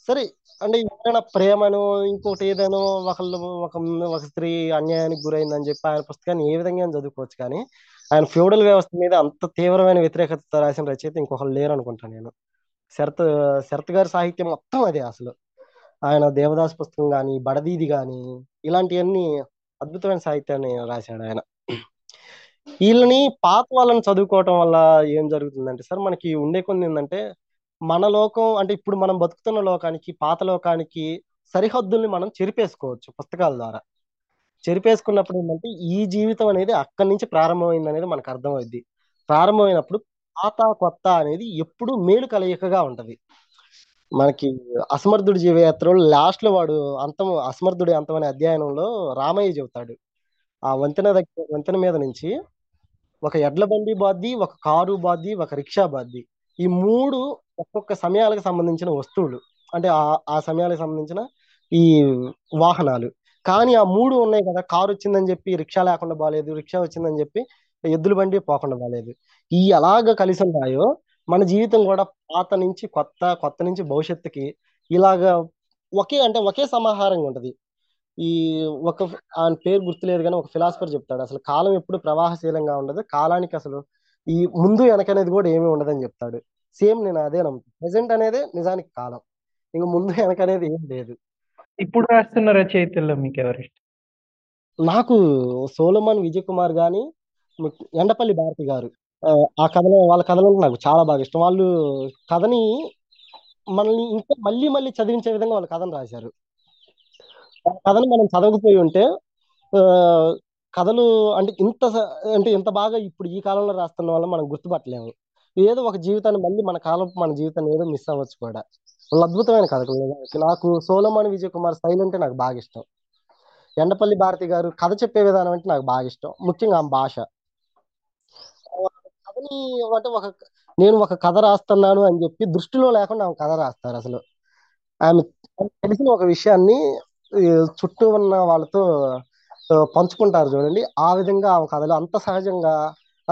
సరే అంటే ఏదైనా ప్రేమను ఇంకోటి ఏదైనో ఒకళ్ళు ఒక ఒక స్త్రీ అన్యాయానికి గురైందని చెప్పి ఆయన పుస్తకాన్ని ఏ విధంగా అయినా చదువుకోవచ్చు. కానీ ఆయన ఫ్యూడల్ వ్యవస్థ మీద అంత తీవ్రమైన వ్యతిరేకతతో రాసిన రచయిత ఇంకొకరు లేరు అనుకుంటాను నేను. శరత్ శరత్ గారి సాహిత్యం మొత్తం అదే అసలు. ఆయన దేవదాస్ పుస్తకం కానీ, బడదీది కానీ ఇలాంటివన్నీ అద్భుతమైన సాహిత్యాన్ని రాశాడు ఆయన. వీళ్ళని పాత వాళ్ళని చదువుకోవటం వల్ల ఏం జరుగుతుందంటే సార్, మనకి ఉండే కొన్ని ఏంటంటే మన లోకం అంటే ఇప్పుడు మనం బతుకుతున్న లోకానికి, పాత లోకానికి సరిహద్దుల్ని మనం చెరిపేసుకోవచ్చు పుస్తకాల ద్వారా. చెరిపేసుకున్నప్పుడు ఏంటంటే ఈ జీవితం అనేది అక్కడి నుంచి ప్రారంభమైంది అనేది మనకు అర్థమైంది. ప్రారంభమైనప్పుడు పాత కొత్త అనేది ఎప్పుడు మేలు కలయికగా ఉంటది. మనకి అసమర్థుడి జీవయాత్రలో లాస్ట్ లో వాడు అంతం, అసమర్థుడి అంతం అనే అధ్యయనంలో రామయ్య చెబుతాడు, ఆ వంతెన దగ్గర వంతెన మీద నుంచి ఒక ఎడ్ల బండి బాద్ది, ఒక కారు బాద్ది, ఒక రిక్షా బాద్ది, ఈ మూడు ఒక్కొక్క సమయాలకు సంబంధించిన వస్తువులు, అంటే ఆ ఆ సమయాలకు సంబంధించిన ఈ వాహనాలు. కానీ ఆ మూడు ఉన్నాయి కదా, కారు వచ్చిందని చెప్పి రిక్షా లేకుండా బాగాలేదు, రిక్షా వచ్చిందని చెప్పి ఎద్దుల బండి పోకుండా బాగాలేదు. ఈ ఎలాగ కలిసి ఉన్నాయో మన జీవితం కూడా పాత నుంచి కొత్త, కొత్త నుంచి భవిష్యత్తుకి ఇలాగ ఒకే అంటే ఒకే సమాహారంగా ఉంటది. ఈ ఒక ఆయన పేరు గుర్తులేదు కానీ ఒక ఫిలాసఫర్ చెప్తాడు, అసలు కాలం ఎప్పుడు ప్రవాహశీలంగా ఉండదు, కాలానికి అసలు ఈ ముందు వెనక అనేది కూడా ఏమీ ఉండదని చెప్తాడు. సేమ్ నేను అదే నమ్ముతాను, ప్రజెంట్ అనేది నిజానికి కాలం, ఇంక ముందు వెనక అనేది ఏం లేదు. ఇప్పుడు రాస్తున్న రచయితల్లో మీకు ఎవరు ఇష్టం? నాకు సోలమన్ విజయ్ కుమార్ గాని, ఎండపల్లి భారతి గారు ఆ ఆ కథలో వాళ్ళ కథలు నాకు చాలా బాగా ఇష్టం. వాళ్ళు కథని మనల్ని ఇంకా మళ్ళీ మళ్ళీ చదివించే విధంగా వాళ్ళ కథను రాశారు. ఆ కథను మనం చదవకపోయి ఉంటే ఆ, కథలు అంటే ఇంత స- అంటే ఇంత బాగా ఇప్పుడు ఈ కాలంలో రాస్తున్న వల్ల మనం గుర్తుపట్టలేము. ఏదో ఒక జీవితాన్ని మళ్ళీ మన కాలం మన జీవితాన్ని ఏదో మిస్ అవ్వచ్చు కూడా. వాళ్ళు అద్భుతమైన కథకు. నాకు సోలమన్ విజయ్ కుమార్ స్టైల్ అంటే నాకు బాగా ఇష్టం. ఎండపల్లి భారతి గారు కథ చెప్పే విధానం అంటే నాకు బాగా ఇష్టం, ముఖ్యంగా ఆమె భాష. కథని అంటే ఒక నేను ఒక కథ రాస్తున్నాను అని చెప్పి దృష్టిలో లేకుండా ఆమె కథ రాస్తారు. అసలు ఆమె తెలిసిన ఒక విషయాన్ని ఈ, చుట్టూ ఉన్న వాళ్ళతో పంచుకుంటారు చూడండి, ఆ విధంగా ఆమె కథలు అంత సహజంగా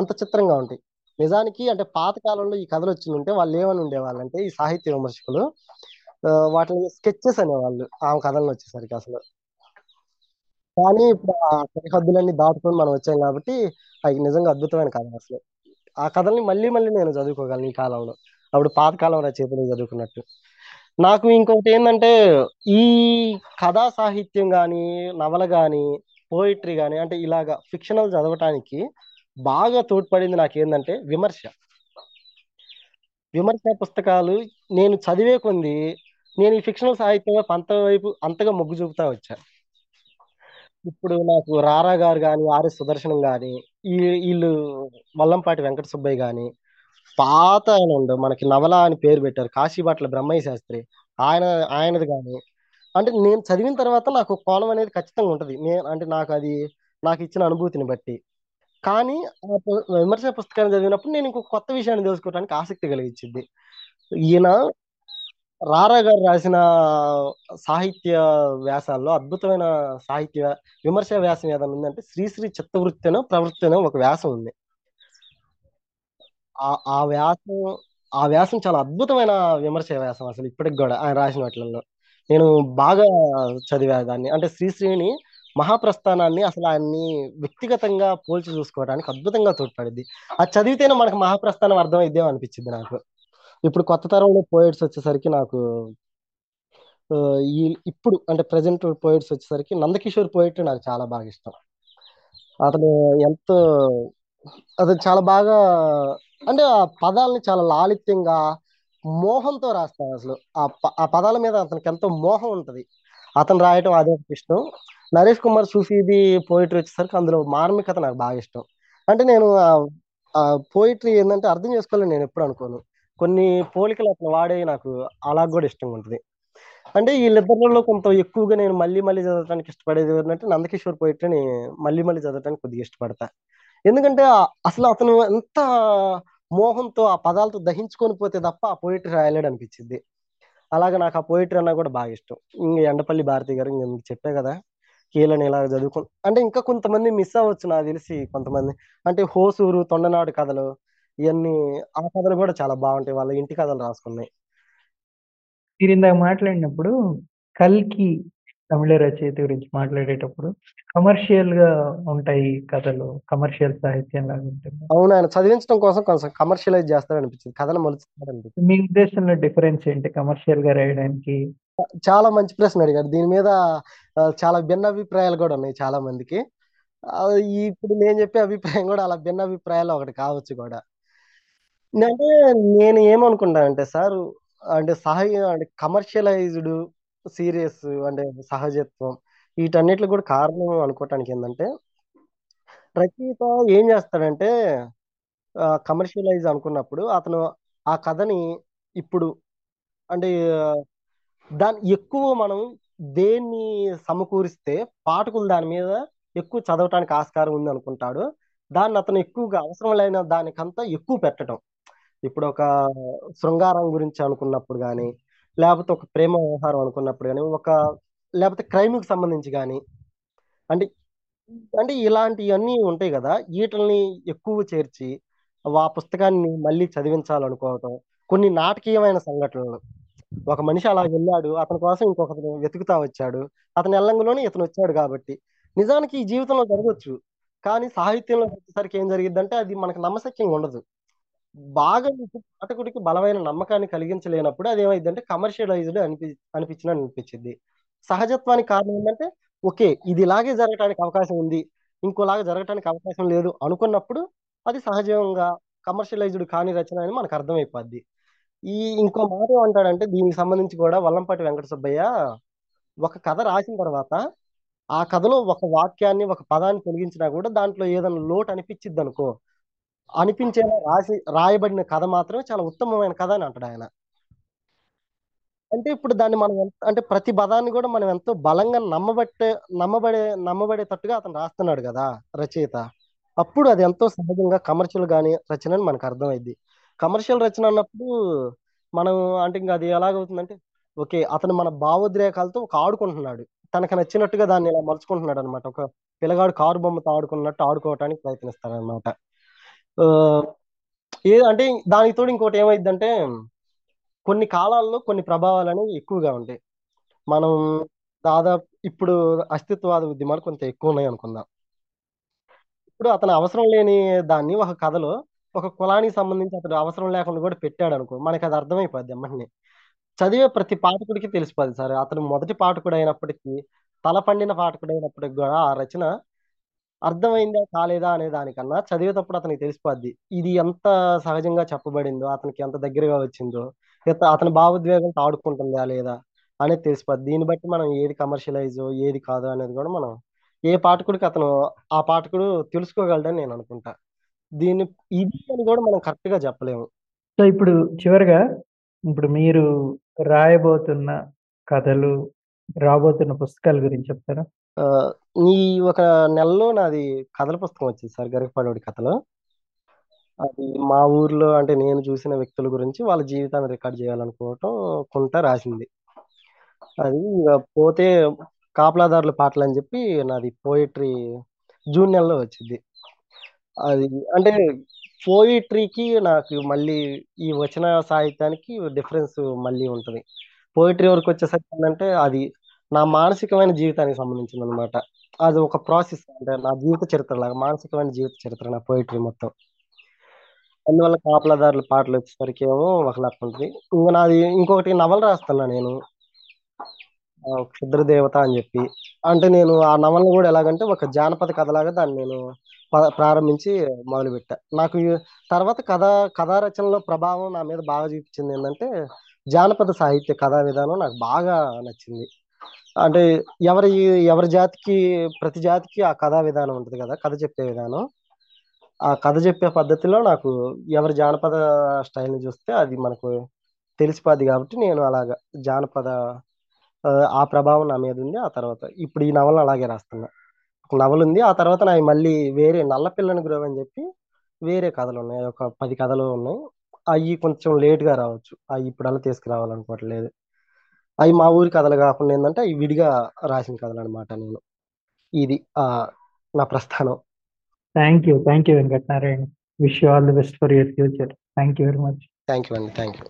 అంత చిత్రంగా ఉంటాయి. నిజానికి అంటే పాతకాలంలో ఈ కథలు వచ్చి ఉంటే వాళ్ళు ఏమని ఉండేవాళ్ళంటే ఈ సాహిత్య విమర్శకులు వాటిని స్కెచెస్ అనేవాళ్ళు ఆమె కథలను వచ్చేసరికి అసలు. కానీ ఇప్పుడు ఆ సరిహద్దులన్నీ దాటుకొని మనం వచ్చాం కాబట్టి అవి నిజంగా అద్భుతమైన కథ అసలు. ఆ కథల్ని మళ్ళీ మళ్ళీ నేను చదువుకోగలను ఈ కాలంలో, అప్పుడు పాతకాలం రచయితలు చదువుకున్నట్టు. నాకు ఇంకొకటి ఏంటంటే ఈ కథా సాహిత్యం కానీ నవల కానీ పోయిటరీ కానీ అంటే ఇలాగా ఫిక్షనల్ చదవటానికి బాగా తోడ్పడింది నాకు ఏంటంటే విమర్శ. విమర్శ పుస్తకాలు నేను చదివే కొంది నేను ఈ ఫిక్షనల్ సాహిత్యం పంత వైపు అంతగా మొగ్గు చూపుతా వచ్చా. ఇప్పుడు నాకు రారా గారు కానీ ఆర్ఎస్ సుదర్శనం కానీ ఈ వీళ్ళు వల్లంపాటి వెంకట సుబ్బయ్య కానీ పాత ఆయన ఉండు మనకి నవల అని పేరు పెట్టారు కాశీబాట్ల బ్రహ్మయ్య శాస్త్రి ఆయన ఆయనది కానీ అంటే నేను చదివిన తర్వాత నాకు కోణం అనేది ఖచ్చితంగా ఉంటుంది నేను అంటే నాకు అది నాకు ఇచ్చిన అనుభూతిని బట్టి. కానీ విమర్శ పుస్తకాన్ని చదివినప్పుడు నేను ఇంకొక కొత్త విషయాన్ని తెలుసుకోవడానికి ఆసక్తి కలిగించింది. ఈయన రారా గారు రాసిన సాహిత్య వ్యాసాల్లో అద్భుతమైన సాహిత్య విమర్శ వ్యాసం ఏదైనా ఉందంటే శ్రీశ్రీ చిత్తవృత్తినో ప్రవృత్తినో ఒక వ్యాసం ఉంది. ఆ వ్యాసం ఆ వ్యాసం చాలా అద్భుతమైన విమర్శ వ్యాసం అసలు. ఇప్పటికి కూడా ఆయన రాసిన వాటిల్లో నేను బాగా చదివా దాన్ని. అంటే శ్రీశ్రీని మహాప్రస్థానాన్ని అసలు ఆయన్ని వ్యక్తిగతంగా పోల్చి చూసుకోవడానికి అద్భుతంగా తోడ్పడింది. అది చదివితేనే మనకు మహాప్రస్థానం అర్థమైద్దేం అనిపించింది నాకు. ఇప్పుడు కొత్త తరంలో పోయిట్స్ వచ్చేసరికి నాకు ఈ ఇప్పుడు అంటే ప్రజెంట్ పోయిట్స్ వచ్చేసరికి నందకిషోర్ పోయిటరీ నాకు చాలా బాగా ఇష్టం. అతను ఎంతో అతను చాలా బాగా అంటే ఆ పదాలని చాలా లాలిత్యంగా మోహంతో రాస్తాడు అసలు. ఆ ఆ పదాల మీద అతనికి ఎంతో మోహం ఉంటుంది, అతను రాయటం అదే ఇష్టం. నరేష్ కుమార్ సూఫీది పోయిటరీ వచ్చేసరికి అందులో మార్మికత నాకు బాగా ఇష్టం. అంటే నేను ఆ పోయిటరీ ఏంటంటే అర్థం చేసుకోవాలని నేను ఎప్పుడు అనుకోను, కొన్ని పోలికలు అతను వాడే నాకు అలా కూడా ఇష్టంగా ఉంటుంది. అంటే వీళ్ళిద్దరిలో కొంత ఎక్కువగా నేను మళ్ళీ మళ్ళీ చదవడానికి ఇష్టపడేది ఏంటంటే నందకిషోర్ పోయిటరీని మళ్ళీ మళ్ళీ చదవడానికి కొద్దిగా ఇష్టపడతా. ఎందుకంటే అసలు అతను ఎంత మోహంతో ఆ పదాలతో దహించుకొని పోతే తప్ప ఆ పోయిటరీ రాయలేడు అనిపించింది. అలాగే నాకు ఆ పోయిటరీ అన్నా కూడా బాగా ఇష్టం. ఇంక యండపల్లి భారతి గారు ఇంక మీకు చెప్పే కదా కీలని ఇలా చదువుకో అంటే ఇంకా కొంతమంది మిస్ అవ్వచ్చు నాకు తెలిసి. కొంతమంది అంటే హోసూరు తొండనాడు కథలు ఇవన్నీ ఆ కథలు కూడా చాలా బాగుంటాయి, వాళ్ళ ఇంటి కథలు రాసుకున్నాయి. మీరు ఇందాక మాట్లాడినప్పుడు కల్కి తమిళ రచయిత గురించి మాట్లాడేటప్పుడు కమర్షియల్ గా ఉంటాయి కథలు, కమర్షియల్ సాహిత్యం లాగా ఉంటుంది. అవును, ఆయన చదివించడం కోసం కొంచెం కమర్షియలైజ్ చేస్తారని అనిపించింది, కథలు మలుచుతారు అనిపించింది. మీ ఉద్దేశంలో డిఫరెన్స్ ఏంటి కమర్షియల్ గా రాయడానికి? చాలా మంచి ప్రశ్న అడిగారు, దీని మీద చాలా భిన్నాభిప్రాయాలు కూడా ఉన్నాయి చాలా మందికి. ఇప్పుడు నేను చెప్పే అభిప్రాయం కూడా అలా భిన్నాభిప్రాయాలు ఒకటి కావచ్చు కూడా. అంటే నేను ఏమనుకుంటానంటే సార్ అంటే సహజ అంటే కమర్షియలైజ్డ్ సీరియస్ అంటే సహజత్వం వీటన్నిటిలో కూడా కారణం అనుకోవటానికి ఏంటంటే రచయిత ఏం చేస్తాడంటే కమర్షియలైజ్ అనుకున్నప్పుడు అతను ఆ కథని ఇప్పుడు అంటే దాని ఎక్కువ మనం దేన్ని సమకూరిస్తే పాఠకులు దాని మీద ఎక్కువ చదవటానికి ఆస్కారం ఉంది అనుకుంటాడు, దాన్ని అతను ఎక్కువగా అవసరం లేని దానికంతా ఎక్కువ పెట్టడం. ఇప్పుడు ఒక శృంగారం గురించి అనుకున్నప్పుడు కానీ లేకపోతే ఒక ప్రేమ వ్యవహారం అనుకున్నప్పుడు కానీ ఒక లేకపోతే క్రైమ్కి సంబంధించి కానీ అంటే అంటే ఇలాంటివన్నీ ఉంటాయి కదా, వీటిని ఎక్కువ చేర్చి ఆ పుస్తకాన్ని మళ్ళీ చదివించాలనుకోవటం. కొన్ని నాటకీయమైన సంఘటనలు, ఒక మనిషి అలా వెళ్ళాడు, అతని కోసం ఇంకొక వెతుకుతా వచ్చాడు, అతని ఎల్లంగులోనే ఇతను వచ్చాడు కాబట్టి నిజానికి ఈ జీవితంలో జరగవచ్చు కానీ సాహిత్యంలో వచ్చేసరికి ఏం జరిగిద్దంటే అది మనకు నమ్మశక్యంగా ఉండదు. బాగా పాఠకుడికి బలమైన నమ్మకాన్ని కలిగించలేనప్పుడు అది ఏమైందంటే కమర్షియలైజ్డ్ అనిపి అనిపించిన అనిపించింది. సహజత్వానికి కారణం ఏంటంటే ఓకే ఇది ఇలాగే జరగటానికి అవకాశం ఉంది, ఇంకోలాగా జరగటానికి అవకాశం లేదు అనుకున్నప్పుడు అది సహజంగా కమర్షియలైజ్డ్ కాని రచన అని మనకు అర్థమైపోద్ది. ఈ ఇంకో మాట ఏమంటాడంటే దీనికి సంబంధించి కూడా వల్లంపాటి వెంకట సుబ్బయ్య ఒక కథ రాసిన తర్వాత ఆ కథలో ఒక వాక్యాన్ని ఒక పదాన్ని తొలగించినా కూడా దాంట్లో ఏదైనా లోటు అనిపించిద్ది అనుకో అనిపించేలా రాసి రాయబడిన కథ మాత్రమే చాలా ఉత్తమమైన కథ అని అంటాడు ఆయన. అంటే ఇప్పుడు దాన్ని మనం అంటే ప్రతి పదాన్ని కూడా మనం ఎంతో బలంగా నమ్మబట్టే నమ్మబడే నమ్మబడేటట్టుగా అతను రాస్తున్నాడు కదా రచయిత, అప్పుడు అది ఎంతో సహజంగా కమర్షియల్ గాని రచన అని మనకు అర్థమైంది. కమర్షియల్ రచన అన్నప్పుడు మనం అంటే ఇంకా అది ఎలాగవుతుందంటే ఓకే అతను మన భావోద్రేకాలతో ఒక ఆడుకుంటున్నాడు తనకు నచ్చినట్టుగా దాన్ని ఇలా మలుచుకుంటున్నాడు అనమాట. ఒక పిల్లగాడు కారు బొమ్మతో ఆడుకున్నట్టు ఆడుకోవటానికి ప్రయత్నిస్తాడనమాట. ఏ అంటే దానికి తోడు ఇంకోటి ఏమైందంటే, కొన్ని కాలాల్లో కొన్ని ప్రభావాలు అనేవి ఎక్కువగా ఉంటాయి. మనం దాదాపు ఇప్పుడు అస్తిత్వవాద ఉద్యమాలు కొంత ఎక్కువ ఉన్నాయి అనుకుందాం. ఇప్పుడు అతను అవసరం లేని దాన్ని ఒక కథలో ఒక కులానికి సంబంధించి అతడు అవసరం లేకుండా కూడా పెట్టాడు అనుకో, మనకి అది అర్థమైపోద్ది. అమ్మని చదివే ప్రతి పాఠకుడికి తెలిసిపోద్ది సార్. అతను మొదటి పాఠకుడు అయినప్పటికీ, తల పండిన పాఠకుడు అయినప్పటికి కూడా ఆ రచన అర్థమైందా కాలేదా అనే దానికన్నా చదివేటప్పుడు అతనికి తెలిసిపోద్ది ఇది ఎంత సహజంగా చెప్పబడిందో, అతనికి ఎంత దగ్గరగా వచ్చిందో, లేకపోతే అతని భావోద్వేగంతో ఆడుకుంటుందా లేదా అనేది తెలిసిపోద్ది. దీన్ని బట్టి మనం ఏది కమర్షియలైజ్ ఏది కాదు అనేది కూడా మనం ఏ పాఠకుడికి అతను ఆ పాఠకుడు తెలుసుకోగలడని నేను అనుకుంటా. దీన్ని ఇది అని కూడా మనం కరెక్ట్ గా చెప్పలేము. సో ఇప్పుడు చివరిగా, ఇప్పుడు మీరు రాయబోతున్న కథలు, రాబోతున్న పుస్తకాల గురించి చెప్తారా? ఈ ఒక నెలలో నాది కథల పుస్తకం వచ్చింది సార్, గరికపాడోడి కథలు. అది మా ఊర్లో అంటే నేను చూసిన వ్యక్తుల గురించి వాళ్ళ జీవితాన్ని రికార్డ్ చేయాలనుకోవటం కొంత రాసింది. అది పోతే కాపలాదారుల పాటలు అని చెప్పి నాది పోయిట్రీ జూన్ నెలలో వచ్చింది. అది అంటే పోయిట్రీకి నాకు మళ్ళీ ఈ వచన సాహిత్యానికి డిఫరెన్స్ మళ్ళీ ఉంటుంది. పోయిట్రీ వరకు వచ్చేసరికి ఏంటంటే అది నా మానసికమైన జీవితానికి సంబంధించింది అనమాట. అది ఒక ప్రాసెస్, అంటే నా జీవిత చరిత్ర లాగా, మానసికమైన జీవిత చరిత్ర నా పోయిట్రీ మొత్తం. అందువల్ల కాపలాదారుల పాటలు వచ్చేసరికి ఏమో ఒకలాగా ఉంటుంది. ఇంకా నాది ఇంకొకటి నవల రాస్తున్నా నేను, క్షుద్ర దేవత అని చెప్పి. అంటే నేను ఆ నవలను కూడా ఎలాగంటే ఒక జానపద కథలాగా దాన్ని నేను ప్రారంభించి మొదలుపెట్టా. నాకు తర్వాత కథ కథా రచనలో ప్రభావం నా మీద బాగా చూపించింది ఏంటంటే జానపద సాహిత్య కథా విధానం నాకు బాగా నచ్చింది. అంటే ఎవరి ఎవరి జాతికి ప్రతి జాతికి ఆ కథా విధానం ఉంటుంది కదా, కథ చెప్పే విధానం. ఆ కథ చెప్పే పద్ధతిలో నాకు ఎవరి జానపద స్టైల్ని చూస్తే అది మనకు తెలిసిపోద్ది కాబట్టి నేను అలాగా జానపద ఆ ప్రభావం నా మీద ఉంది. ఆ తర్వాత ఇప్పుడు ఈ నవలను అలాగే రాస్తున్నా, నవలు ఉంది. ఆ తర్వాత నాకు మళ్ళీ వేరే నల్లపిల్లని గురవు అని చెప్పి వేరే కథలు ఉన్నాయి, ఒక పది కథలు ఉన్నాయి. అవి కొంచెం లేట్గా రావచ్చు, అవి ఇప్పుడు అలా తీసుకురావాలనుకోవట్లేదు. అవి మా ఊరి కథలు కాకుండా ఏంటంటే అవి విడిగా రాసిన కథలు అనమాట. నేను ఇది నా ప్రస్థానం. Thank you thank you Venkatanarayana. Wish you all the best for your future. Thank you very much. Thank you అండి. Thank you.